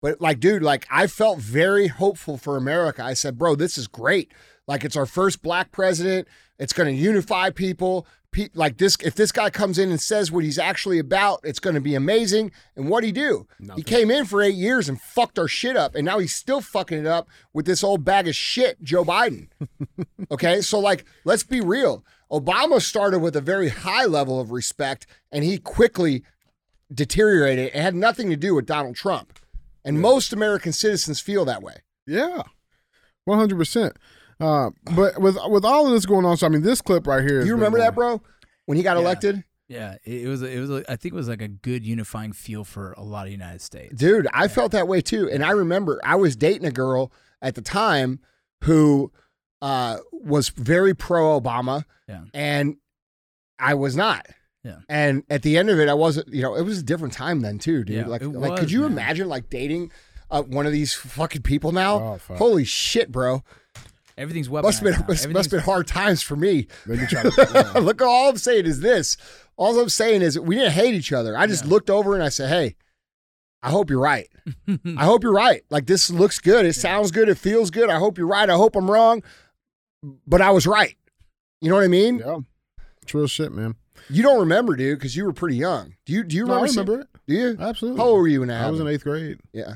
But like, dude, like I felt very hopeful for America. I said, bro, this is great. Like it's our first black president. It's going to unify people. Pe- like this, if this guy comes in and says what he's actually about, it's going to be amazing. And what'd he do? Nothing. He came in for eight years and fucked our shit up. And now he's still fucking it up with this old bag of shit, Joe Biden. Okay. So like, let's be real. Obama started with a very high level of respect and he quickly deteriorated. It had nothing to do with Donald Trump. And most American citizens feel that way. Yeah, one hundred percent. Uh, but with with all of this going on, so I mean, this clip right here. You remember that, bro? When he got yeah. elected? Yeah, it was, it was. I think it was like a good unifying feel for a lot of the United States. Dude, I yeah. felt that way too. And I remember I was dating a girl at the time who uh, was very pro-Obama. Yeah. And I was not. Yeah. And at the end of it, I wasn't, you know, it was a different time then too, dude. Yeah, like, it was, like, could you man. imagine like dating uh, one of these fucking people now? Oh, fuck. Holy shit, bro. Everything's weaponized. Must have been, must been hard times for me. To, yeah. Look, all I'm saying is this. All I'm saying is we didn't hate each other. I just yeah. looked over and I said, hey, I hope you're right. I hope you're right. Like this looks good. It yeah. sounds good. It feels good. I hope you're right. I hope I'm wrong. But I was right. You know what I mean? Yeah. It's real shit, man. You don't remember, dude, because you were pretty young. Do you? Do you remember? No, I remember it. Do you? Absolutely. How old were you when that happened? I was in eighth grade. Yeah.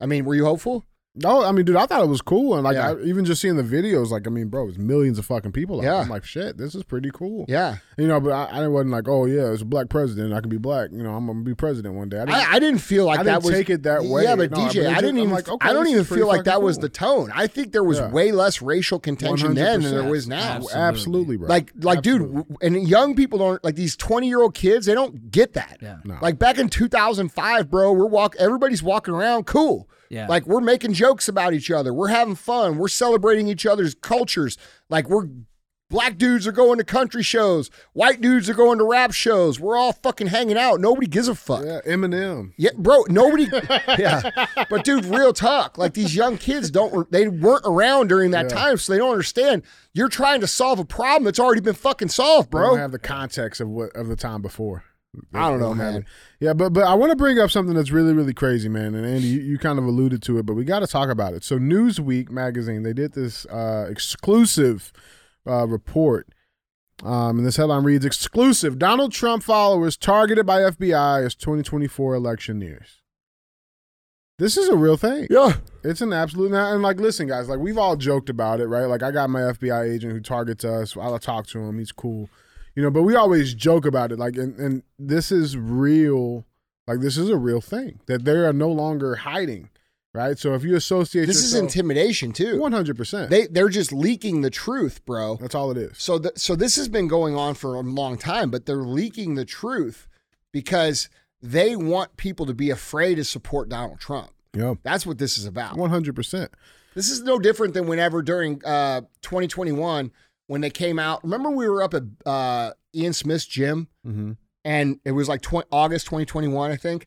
I mean, were you hopeful? No, I mean, dude, I thought it was cool, and like, yeah. I, even just seeing the videos, like, I mean, bro, it's millions of fucking people. Out. Yeah. I'm like, shit, this is pretty cool. Yeah. You know, but I, I wasn't like, oh yeah, it's a black president. I can be black. You know, I'm gonna be president one day. I didn't, I, I didn't feel like I that didn't was take it that way. Yeah, but no, D J, I, mean, I didn't just, even. Like, okay, I don't even feel like that cool. was the tone. I think there was yeah. way less racial contention one hundred percent then than there is now. Absolutely, Absolutely bro. Like, like, Absolutely. dude, and young people don't like these twenty year old kids. They don't get that. Yeah. No. Like back in two thousand five, bro, we're walk. Everybody's walking around cool. Yeah. Like we're making jokes about each other. We're having fun. We're celebrating each other's cultures. Like we're black dudes are going to country shows. White dudes are going to rap shows. We're all fucking hanging out. Nobody gives a fuck. Yeah, Eminem. Yeah, bro. Nobody. yeah. But dude, real talk. Like these young kids don't, they weren't around during that yeah. time. So they don't understand. You're trying to solve a problem that's already been fucking solved, bro. They don't have the context of what, of the time before. They I don't know, man. It. Yeah, but but I want to bring up something that's really, really crazy, man. And Andy, you, you kind of alluded to it, but we got to talk about it. So Newsweek magazine, they did this uh, exclusive uh, report. Um, and this headline reads, exclusive, Donald Trump followers targeted by F B I as twenty twenty-four election nears. This is a real thing. Yeah. It's an absolute, and like, listen, guys, like, we've all joked about it, right? Like, I got my F B I agent who targets us. I'll talk to him. He's cool. You know, but we always joke about it. Like, and, and this is real. Like, this is a real thing that they are no longer hiding, right? So if you associate this yourself, is intimidation too. one hundred percent. They, they're just leaking the truth, bro. That's all it is. So, th- so this has been going on for a long time, but they're leaking the truth because they want people to be afraid to support Donald Trump. Yeah. That's what this is about. one hundred percent. This is no different than whenever during uh, twenty twenty-one when they came out. Remember we were up at uh, Ian Smith's gym? Mm-hmm. And it was like twenty, August twenty twenty-one, I think.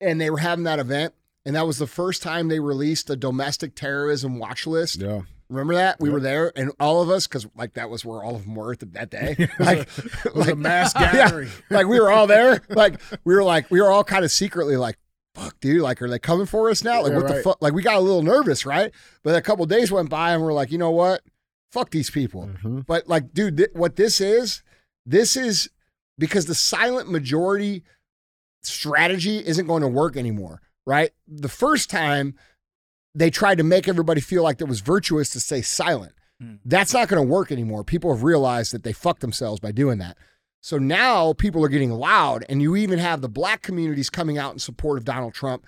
And they were having that event. And that was the first time they released a domestic terrorism watch list. Yeah. Remember that? We yep. were there, and all of us, because like that was where all of them were that day. Like, it was like, a mass gathering. Yeah, like we were all there. Like we were like, we were all kind of secretly like, fuck, dude, like, are they coming for us now? Like, yeah, what right. the fuck? Like, we got a little nervous, right? But a couple of days went by, and we're like, you know what? Fuck these people. Mm-hmm. But like, dude, th- what this is, this is because the silent majority strategy isn't going to work anymore, right? The first time, they tried to make everybody feel like it was virtuous to stay silent. Mm. That's not going to work anymore. People have realized that they fucked themselves by doing that. So now people are getting loud, and you even have the black communities coming out in support of Donald Trump,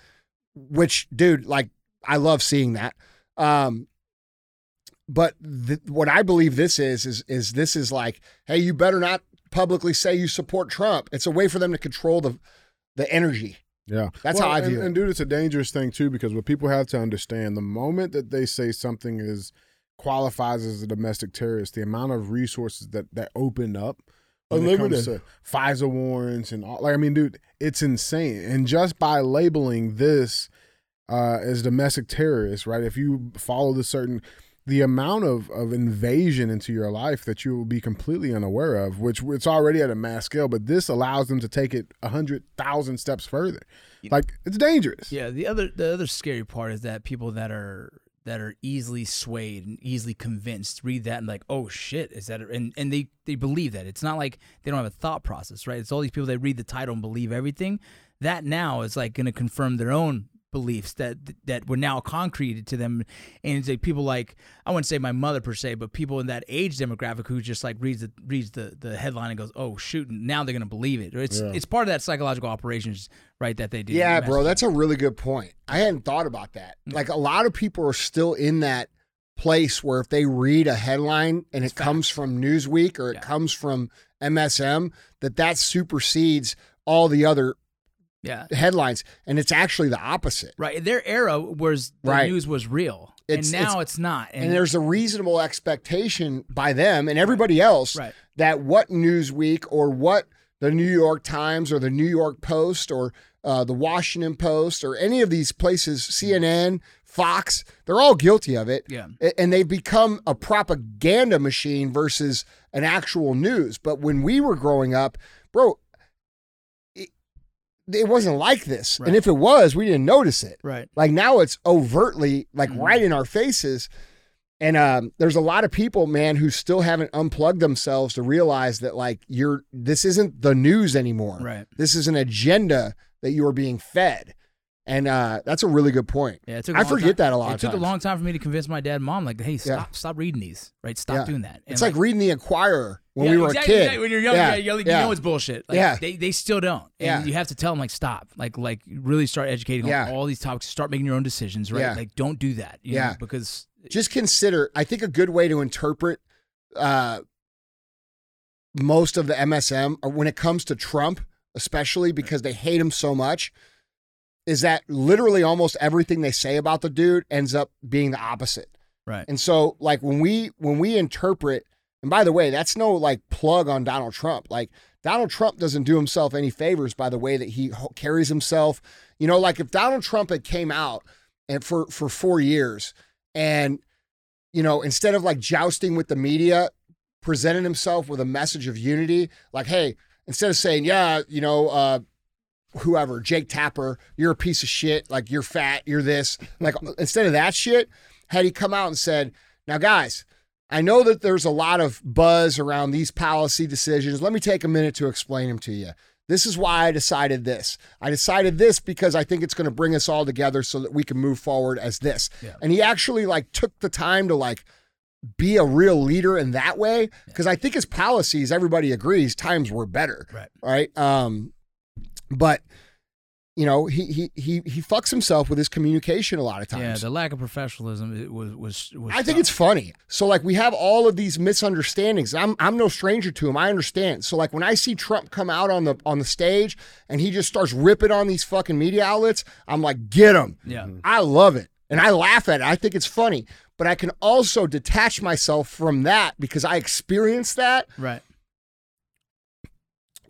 which, dude, like, I love seeing that. Um, but th- what I believe this is, is, is this is like, hey, you better not publicly say you support Trump. It's a way for them to control the the energy. Yeah. That's well, how I view and, it. And dude, it's a dangerous thing too, because what people have to understand, the moment that they say something is qualifies as a domestic terrorist, the amount of resources that, that open up when Unlimited. It comes to FISA warrants and all, like, I mean, dude, it's insane. And just by labeling this uh, as domestic terrorist, right? If you follow the certain, the amount of, of invasion into your life that you will be completely unaware of, which it's already at a mass scale, but this allows them to take it one hundred thousand steps further. You like, know, it's dangerous. Yeah, the other the other scary part is that people that are that are easily swayed and easily convinced read that and like, oh shit, is that, and, and they, they believe that. It's not like they don't have a thought process, right? It's all these people that read the title and believe everything. That now is like going to confirm their own beliefs that that were now concreted to them. And it's like people like, I wouldn't say my mother per se, but people in that age demographic who just like reads the reads the, the headline and goes, oh shoot, and now they're going to believe it. It's yeah. it's part of that psychological operations, right, that they do. Yeah, bro, that's a really good point. I hadn't thought about that. Like a lot of people are still in that place where if they read a headline and it's it comes fact. from Newsweek or it yeah. comes from M S M, that that supersedes all the other Yeah, headlines, and it's actually the opposite. Right, their era was the right. news was real, it's, and now it's, it's not. And, and there's a reasonable expectation by them and everybody else right. that what Newsweek or what the New York Times or the New York Post or uh, the Washington Post or any of these places, C N N, Fox, they're all guilty of it. Yeah, and they've become a propaganda machine versus an actual news. But when we were growing up, bro, it wasn't like this. Right. And if it was, we didn't notice it. Right. Like now it's overtly like mm-hmm. right in our faces. And um, there's a lot of people, man, who still haven't unplugged themselves to realize that like you're, this isn't the news anymore. Right. This is an agenda that you are being fed. And uh, that's a really good point. Yeah, it took I forget time. that a lot. It of took times. a long time for me to convince my dad and mom, like, hey, stop, yeah. stop reading these, right? Stop yeah. doing that. And it's like, like reading the Enquirer when yeah, we were exactly, a kid. Exactly. When you're young, yeah. you, you yeah. know it's bullshit. Like, yeah, they they still don't. And yeah. you have to tell them, like, stop, like, like really start educating yeah. on all these topics. Start making your own decisions, right? Yeah. Like, don't do that. You yeah, know, because just consider. I think a good way to interpret uh, most of the M S M or when it comes to Trump, especially because they hate him so much, is that literally almost everything they say about the dude ends up being the opposite. Right. And so like when we, when we interpret, and by the way, that's no like plug on Donald Trump. Like Donald Trump doesn't do himself any favors by the way that he carries himself. You know, like if Donald Trump had came out and for, for four years and, you know, instead of like jousting with the media, presented himself with a message of unity, like, hey, instead of saying, yeah, you know, uh, whoever, Jake Tapper, you're a piece of shit, like you're fat, you're this. Like instead of that shit, had he come out and said, now guys, I know that there's a lot of buzz around these policy decisions. Let me take a minute to explain them to you. This is why I decided this. I decided this because I think it's going to bring us all together so that we can move forward as this. Yeah. And he actually like took the time to like be a real leader in that way. Because I think his policies, everybody agrees, times were better. Right. Right. Um, but you know, he he he he fucks himself with his communication a lot of times. Yeah, the lack of professionalism it was was. was I tough. think it's funny. So like we have all of these misunderstandings. I'm I'm no stranger to him. I understand. So like when I see Trump come out on the on the stage and he just starts ripping on these fucking media outlets, I'm like, get him. Yeah, I love it and I laugh at it. I think it's funny, but I can also detach myself from that because I experienced that. Right.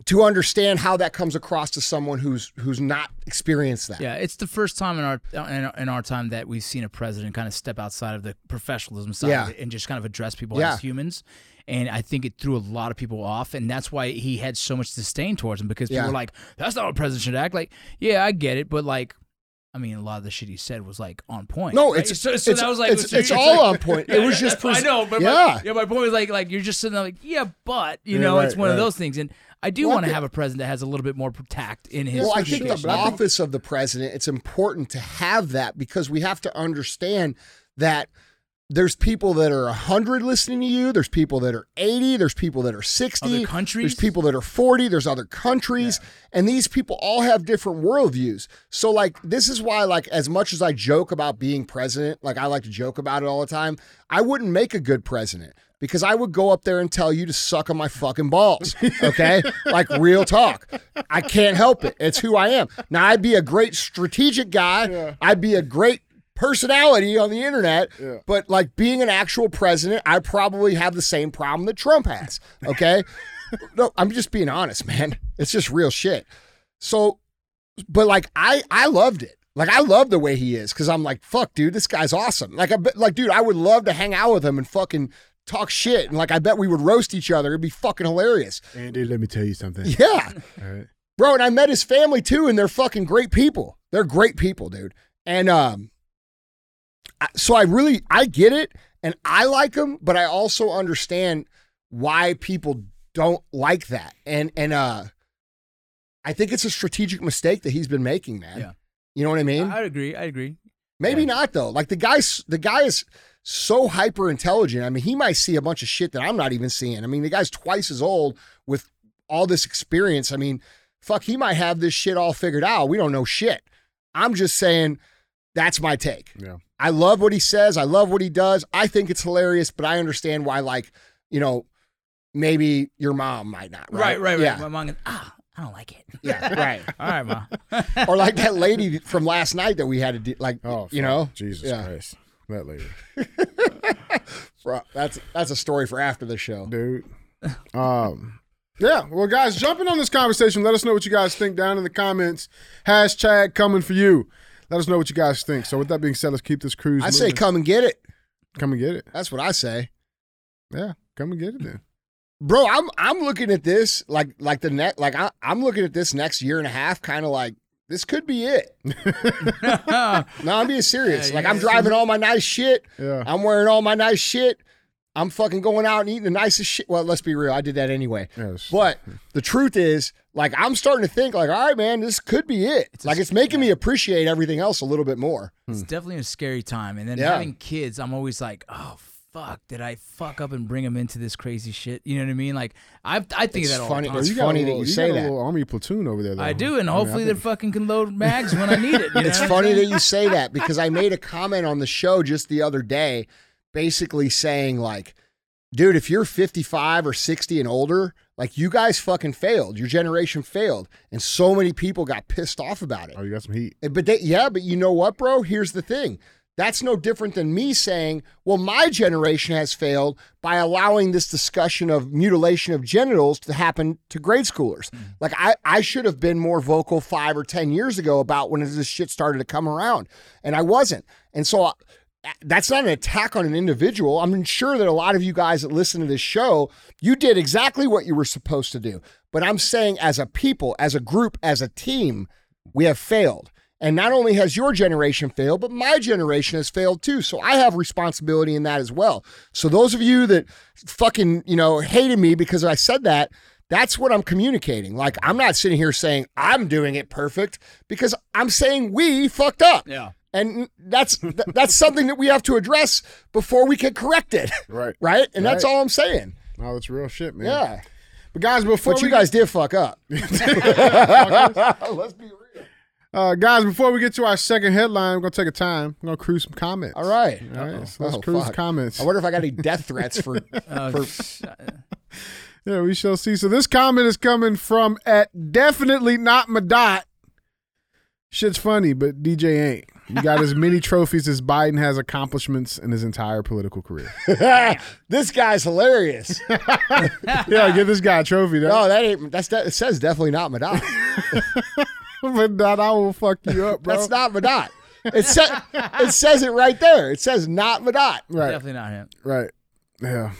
To understand how that comes across to someone who's who's not experienced that. Yeah, it's the first time in our in our, in our time that we've seen a president kind of step outside of the professionalism side yeah. and just kind of address people yeah. as humans. And I think it threw a lot of people off, and that's why he had so much disdain towards him because people yeah. were like, "That's not how a president should act." Like, yeah, I get it, but like. I mean, a lot of the shit he said was like on point. No, it's right? so, so it's, that was like it's, it's, it's all like, on point. It yeah, was just pres- I know, but yeah. My, yeah, my point was like like you're just sitting there like yeah, but you yeah, know right, it's one right. of those things. And I do well, want to have a president that has a little bit more tact in his. Well, I think the office of the president. It's important to have that because we have to understand that there's people that are a hundred listening to you. There's people that are eighty. There's people that are sixty. Other countries. There's people that are forty. There's other countries. Yeah. And these people all have different worldviews. So, like, this is why, like, as much as I joke about being president, like, I like to joke about it all the time, I wouldn't make a good president because I would go up there and tell you to suck on my fucking balls, okay? Like, real talk. I can't help it. It's who I am. Now, I'd be a great strategic guy. Yeah. I'd be a great personality on the internet, yeah. but, like, being an actual president, I probably have the same problem that Trump has, okay? No, I'm just being honest, man. It's just real shit. So, but like, I, I loved it. Like, I love the way he is because I'm like, fuck, dude, this guy's awesome. Like, I bet, like, dude, I would love to hang out with him and fucking talk shit. And like, I bet we would roast each other. It'd be fucking hilarious. Andy, let me tell you something. Yeah. All right. Bro, and I met his family too, and they're fucking great people. They're great people, dude. And um, I, so I really, I get it and I like him, but I also understand why people don't like that. And, and, uh, I think it's a strategic mistake that he's been making, man. Yeah. You know what I mean? I, I agree. I agree. Maybe yeah. not though. Like the guy's, the guy is so hyper intelligent. I mean, he might see a bunch of shit that I'm not even seeing. I mean, the guy's twice as old with all this experience. I mean, fuck, he might have this shit all figured out. We don't know shit. I'm just saying that's my take. Yeah. I love what he says. I love what he does. I think it's hilarious, but I understand why, like, you know, maybe your mom might not. Right, right, right. right. Yeah. My mom, ah, I don't like it. Yeah, right. All right, mom. Or like that lady from last night that we had to, de- like, oh, you fuck. know. Jesus yeah. Christ. That lady. Bro, that's that's a story for after the show. Dude. Um. Yeah, well, guys, jumping on this conversation, let us know what you guys think down in the comments. Hashtag coming for you. Let us know what you guys think. So with that being said, let's keep this cruise I moving. Say come and get it. Come and get it. That's what I say. Yeah, come and get it then. Bro, I'm I'm looking at this like like the net like I, I'm looking at this next year and a half, kind of like this could be it. No, I'm being serious. Yeah, like yeah. I'm driving all my nice shit. Yeah. I'm wearing all my nice shit. I'm fucking going out and eating the nicest shit. Well, let's be real. I did that anyway. Yes. But the truth is, like, I'm starting to think, like, all right, man, this could be it. It's like, it's making time. me appreciate everything else a little bit more. It's hmm. definitely a scary time. And then yeah. having kids, I'm always like, oh, fuck, did I fuck up and bring him into this crazy shit? You know what I mean? Like, I I think it's of that funny. all the time. It's you funny little, that you, you say got a that. Little army platoon over there. Though. I do, and I hopefully mean, they think... fucking can load mags when I need it. You know? It's funny that you say that because I made a comment on the show just the other day, basically saying like, dude, if you're fifty-five or sixty and older, like you guys fucking failed. Your generation failed, and so many people got pissed off about it. Oh, you got some heat. But they, yeah, but you know what, bro? Here's the thing. That's no different than me saying, well, my generation has failed by allowing this discussion of mutilation of genitals to happen to grade schoolers. Mm-hmm. Like I, I should have been more vocal five or ten years ago about when this shit started to come around, and I wasn't. And so I, that's not an attack on an individual. I'm sure that a lot of you guys that listen to this show, you did exactly what you were supposed to do. But I'm saying as a people, as a group, as a team, we have failed. And not only has your generation failed, but my generation has failed too. So I have responsibility in that as well. So those of you that fucking, you know, hated me because I said that, That's what I'm communicating. Like, I'm not sitting here saying I'm doing it perfect, because I'm saying we fucked up. Yeah. And that's that's something that we have to address before we can correct it. Right. Right? And right. That's all I'm saying. No, that's real shit, man. Yeah. But guys, before but we... you guys did fuck up. Let's be real. Uh, guys, before we get to our second headline, we're going to take a time. We're going to cruise some comments. All right. All right. So let's oh, cruise fuck. comments. I wonder if I got any death threats for... uh, for... Yeah, we shall see. So this comment is coming from at definitely not my dot. Shit's funny, but D J ain't. You got as many trophies as Biden has accomplishments in his entire political career. This guy's hilarious. Yeah, give this guy a trophy. Though. No, that ain't. That's that. It says definitely not Madot. Madot, I will fuck you up, bro. That's not Madot. It says it says it right there. It says not Madot. Right. Definitely not him. Right. Yeah.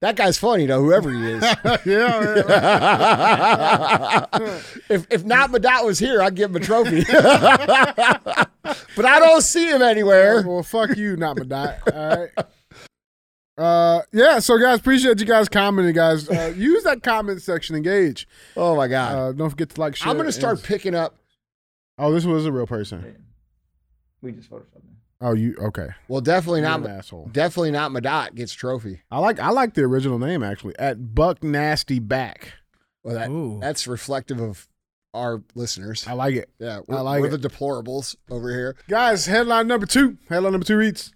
That guy's funny though, whoever he is. yeah. yeah right. if if not Madot was here, I'd give him a trophy. But I don't see him anywhere. Well, fuck you, not Madot. All right. Uh, yeah. So, guys, appreciate you guys commenting. Guys, uh, use that comment section. Engage. Oh my God! Uh, don't forget to like. Share, I'm gonna start and... picking up. Oh, this was a real person. We just photoshopped him. Oh, you okay? Well, definitely You're not. An asshole. Definitely not. Madot gets trophy. I like. I like the original name actually. At Buck Nasty Back. Well, that Ooh. that's reflective of our listeners. I like it. Yeah, we're, I like we're it. the deplorables over here, guys. Headline number two. Headline number two reads: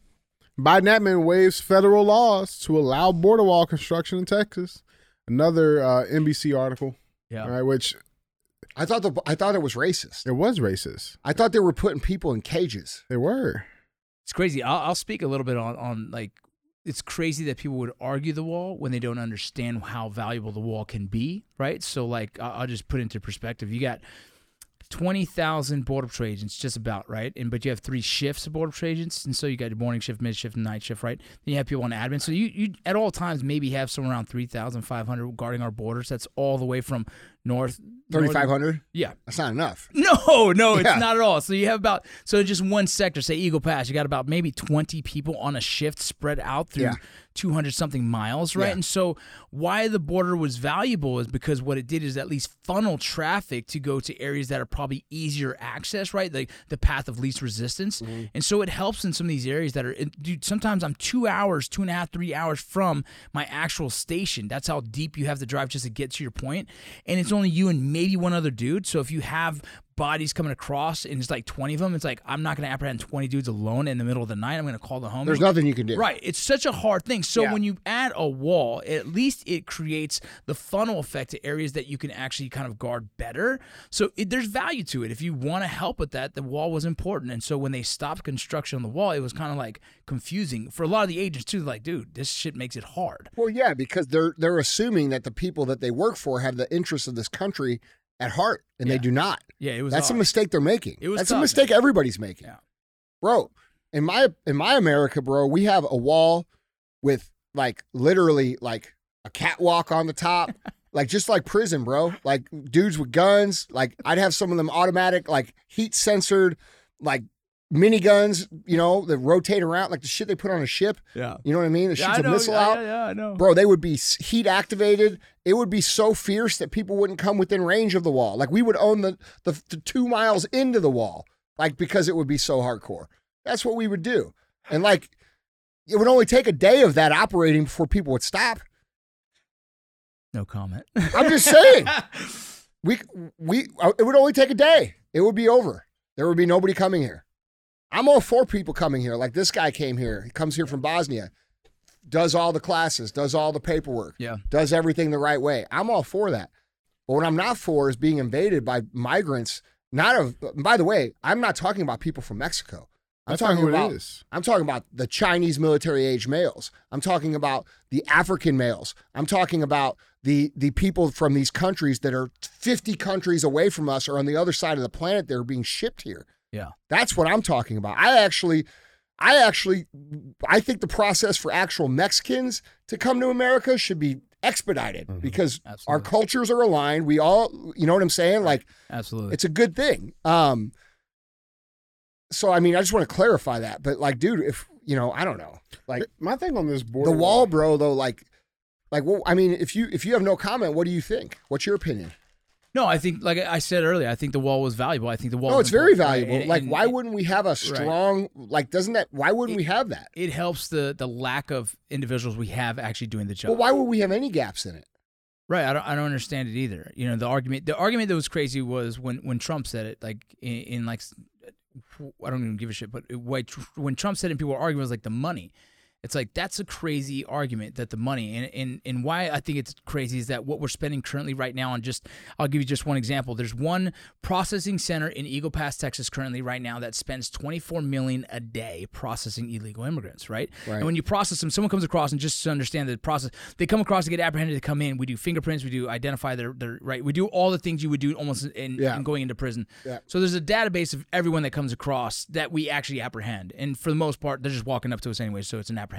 Biden admin waives federal laws to allow border wall construction in Texas. Another uh, N B C article. Yeah. All right, which. I thought the I thought it was racist. It was racist. I thought they were putting people in cages. They were. It's crazy. I'll, I'll speak a little bit on, on like, it's crazy that people would argue the wall when they don't understand how valuable the wall can be, right? So, like, I'll, I'll just put into perspective. You got twenty thousand Border Patrol agents, just about, right? And but you have three shifts of Border Patrol agents, and so you got your morning shift, mid shift, and night shift, right? Then you have people on admin. So you, you at all times, maybe have somewhere around three thousand five hundred guarding our borders. That's all the way from north... thirty-five hundred? Yeah. That's not enough. No, no, it's yeah. not at all. So you have about, so just one sector, say Eagle Pass, you got about maybe twenty people on a shift spread out through yeah. two hundred something miles, right? Yeah. And so why the border was valuable is because what it did is at least funnel traffic to go to areas that are probably easier access, right? Like the path of least resistance. Mm-hmm. And so it helps in some of these areas that are, dude, sometimes I'm two hours, two and a half, three hours from my actual station. That's how deep you have to drive just to get to your point. And it's only you and me. Maybe one other dude. So if you have bodies coming across and it's like twenty of them, it's like, I'm not going to apprehend twenty dudes alone in the middle of the night. I'm going to call the home. There's nothing you can do. Right. It's such a hard thing. So yeah. when you add a wall, at least it creates the funnel effect to areas that you can actually kind of guard better. So it, there's value to it. If you want to help with that, the wall was important. And so when they stopped construction on the wall, it was kind of like confusing for a lot of the agents too. Like, dude, this shit makes it hard. Well, yeah, because they're they're assuming that the people that they work for have the interests of this country at heart, and yeah. they do not. Yeah, it was. That's hard. a mistake they're making. It was That's tough, a mistake man. everybody's making. Yeah. Bro, in my in my America, bro, we have a wall with like literally like a catwalk on the top, like just like prison, bro. Like dudes with guns. Like I'd have some of them automatic, like heat censored, like miniguns. You know, that rotate around, like the shit they put on a ship. Yeah, you know what I mean? It yeah, shoots a missile yeah, out. Yeah, yeah, I know. Bro, they would be heat activated. It would be so fierce that people wouldn't come within range of the wall. Like, we would own the, the, the two miles into the wall, like, because it would be so hardcore. That's what we would do. And, like, it would only take a day of that operating before people would stop. No comment. I'm just saying. we we It would only take a day. It would be over. There would be nobody coming here. I'm all for people coming here. Like, this guy came here. He comes here from Bosnia. Does all the classes, does all the paperwork, yeah. does everything the right way. I'm all for that. But what I'm not for is being invaded by migrants. Not of, by the way, I'm not talking about people from Mexico. I'm That's talking about, I'm talking about the Chinese military age males. I'm talking about the African males. I'm talking about the, the people from these countries that are fifty countries away from us or on the other side of the planet that are being shipped here. Yeah. That's what I'm talking about. I actually... I actually, I think the process for actual Mexicans to come to America should be expedited mm-hmm. because Absolutely. our cultures are aligned. We all, you know what I'm saying? Like, Absolutely. it's a good thing. Um, so, I mean, I just want to clarify that. But, like, dude, if, you know, I don't know. Like, my thing on this border. The wall, bro, though, like, Like, well, I mean, if you if you have no comment, what do you think? What's your opinion? No, I think, like I said earlier, I think the wall was valuable. I think the wall. No, was it's important. Very valuable. Right. Like, and, and, why wouldn't we have a strong? Right. Like, doesn't that? Why wouldn't it, we have that? It helps the the lack of individuals we have actually doing the job. Well, why would we have any gaps in it? Right. I don't. I don't understand it either. You know, the argument. The argument that was crazy was when, when Trump said it. Like in, in like, I don't even give a shit. But it, when Trump said it, and people were arguing, it was like the money. It's like, that's a crazy argument, that the money, and, and and why I think it's crazy is that what we're spending currently right now on just, I'll give you just one example. There's one processing center in Eagle Pass, Texas currently right now that spends twenty-four million dollars a day processing illegal immigrants, right? right? And when you process them, someone comes across, and just to understand the process, they come across, they get apprehended, they come in, we do fingerprints, we do identify their, their right, we do all the things you would do almost in, yeah. in going into prison. Yeah. So there's a database of everyone that comes across that we actually apprehend. And for the most part, they're just walking up to us anyway, so it's an apprehension.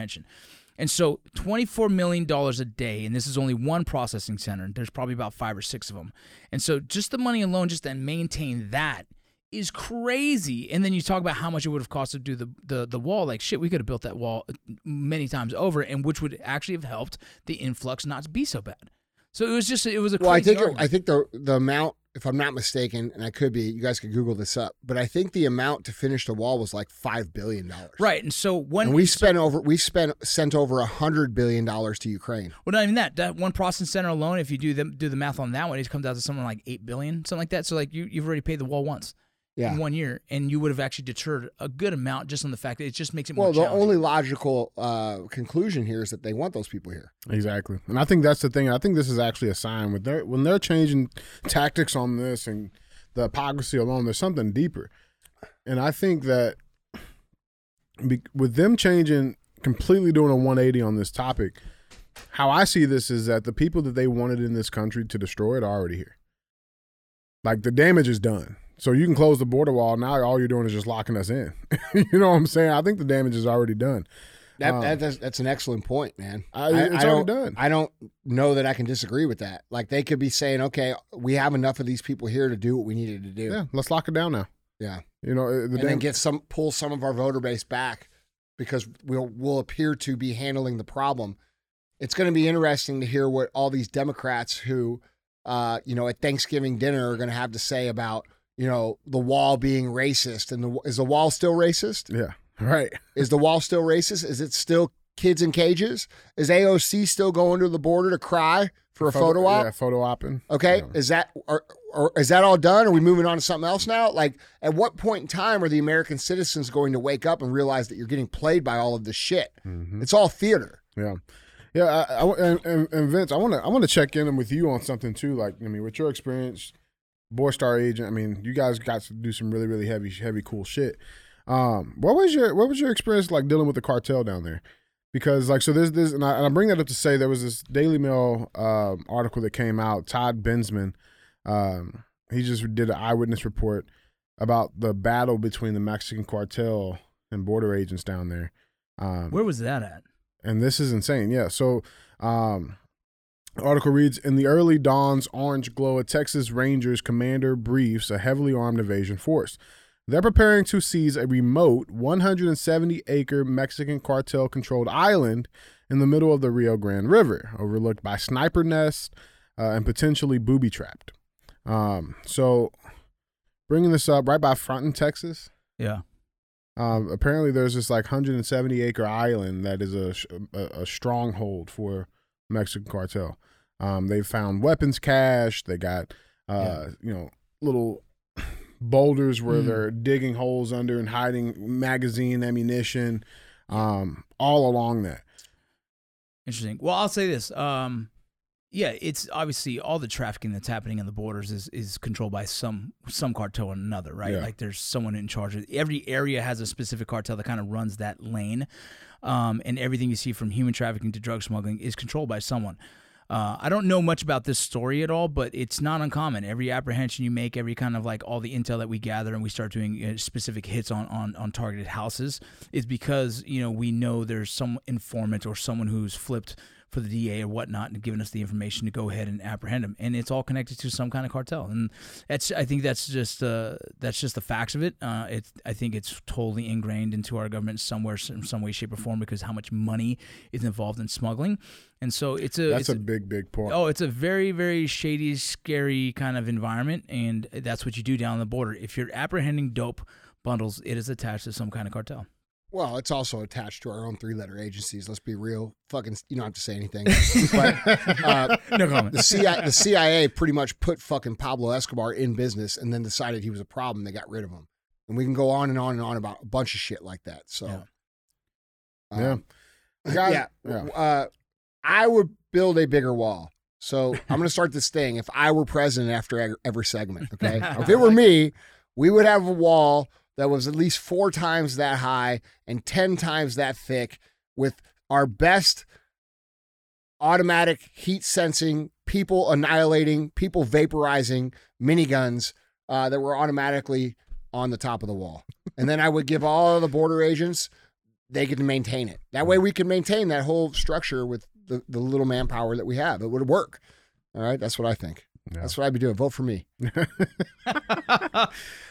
And so twenty-four million dollars a day, and this is only one processing center. There's probably about five or six of them. And so just the money alone, just to maintain that, is crazy. And then you talk about how much it would have cost to do the, the, the wall. Like, shit, we could have built that wall many times over, and which would actually have helped the influx not be so bad. So it was just, it was a crazy Well, I think, it, I think the, the amount, if I'm not mistaken, and I could be, you guys could Google this up, but I think the amount to finish the wall was like five billion dollars. Right, and so when and we, we spent so, over, we spent sent over one hundred billion dollars to Ukraine. Well, not even that. That one processing center alone, if you do the, do the math on that one, it comes out to something like eight billion dollars, something like that. So like you, you've already paid the wall once yeah. in one year, and you would have actually deterred a good amount just on the fact that it just makes it more challenging. Well, the only logical uh, conclusion here is that they want those people here. Exactly. And I think that's the thing. I think this is actually a sign. When they're, when they're changing tactics on this and the hypocrisy alone, there's something deeper. And I think that be, with them changing, completely doing a one eighty on this topic, how I see this is that the people that they wanted in this country to destroy it are already here. Like, the damage is done. So you can close the border wall. Now all you're doing is just locking us in. You know what I'm saying? I think the damage is already done. That, um, that that's, that's an excellent point, man. I, I, it's I already don't, done. I don't know that I can disagree with that. Like, they could be saying, okay, we have enough of these people here to do what we needed to do. Yeah, let's lock it down now. Yeah. You know, the and dam- then get some, pull some of our voter base back because we'll, we'll appear to be handling the problem. It's going to be interesting to hear what all these Democrats who, uh, you know, at Thanksgiving dinner are going to have to say about, you know, the wall being racist. And the, is the wall still racist? Yeah, right. Is the wall still racist? Is it still kids in cages? Is A O C still going to the border to cry for a photo, photo op? Yeah, photo opping. Okay, yeah. Is that are, are, is that all done? Are we moving on to something else now? Like, at what point in time are the American citizens going to wake up and realize that you're getting played by all of this shit? Mm-hmm. It's all theater. Yeah. Yeah, I, I, and, and Vince, I want to I want to check in with you on something too. Like, I mean, with your experience, Borstar agent, I mean, you guys got to do some really, really heavy, heavy, cool shit. Um, what was your what was your experience like dealing with the cartel down there? Because, like, so there's this, and I, and I bring that up to say there was this Daily Mail um, article that came out. Todd Benzman, um, he just did an eyewitness report about the battle between the Mexican cartel and border agents down there. Um, Where was that at? And this is insane. Yeah. So, um, article reads, in the early dawn's orange glow, a Texas Rangers commander briefs a heavily armed invasion force. They're preparing to seize a remote one hundred seventy acre Mexican cartel-controlled island in the middle of the Rio Grande River, overlooked by sniper nests uh, and potentially booby-trapped. Um, so, bringing this up, right by Fronton, Texas. Yeah. Um, apparently, there's this like one hundred seventy acre island that is a, a, a stronghold for Mexican cartel. Um, they found weapons cache. They got, uh, yeah. you know, little boulders where mm. they're digging holes under and hiding magazine ammunition, um, all along that. Interesting. Well, I'll say this. Um, yeah, it's obviously all the trafficking that's happening in the borders is, is controlled by some some cartel or another, right? Yeah. Like, there's someone in charge of, every area has a specific cartel that kind of runs that lane. Um, and everything you see from human trafficking to drug smuggling is controlled by someone. Uh, I don't know much about this story at all, but it's not uncommon. Every apprehension you make, every kind of like all the intel that we gather and we start doing uh, specific hits on, on, on targeted houses is because, you know, we know there's some informant or someone who's flipped for the D A or whatnot, and giving us the information to go ahead and apprehend him. And it's all connected to some kind of cartel. And that's, I think that's just uh, that's just the facts of it. Uh, it's, I think it's totally ingrained into our government somewhere, in some way, shape, or form, because how much money is involved in smuggling. And so it's a... That's it's a big, big point. Oh, it's a very, very shady, scary kind of environment, and that's what you do down the border. If you're apprehending dope bundles, it is attached to some kind of cartel. Well, it's also attached to our own three-letter agencies. Let's be real. Fucking, you don't have to say anything. But, uh, no comment. The C I A, the C I A pretty much put fucking Pablo Escobar in business and then decided he was a problem. They got rid of him. And we can go on and on and on about a bunch of shit like that. So, yeah. Um, yeah. Guys, yeah. yeah. Uh, I would build a bigger wall. So I'm going to start this thing. If I were president after every segment, okay? If it were me, we would have a wall that was at least four times that high and ten times that thick, with our best automatic heat sensing, people annihilating, people vaporizing miniguns uh, that were automatically on the top of the wall. And then I would give all of the border agents, they could maintain it. That way we could maintain that whole structure with the, the little manpower that we have. It would work. All right, that's what I think. Yeah. That's what I'd be doing. Vote for me.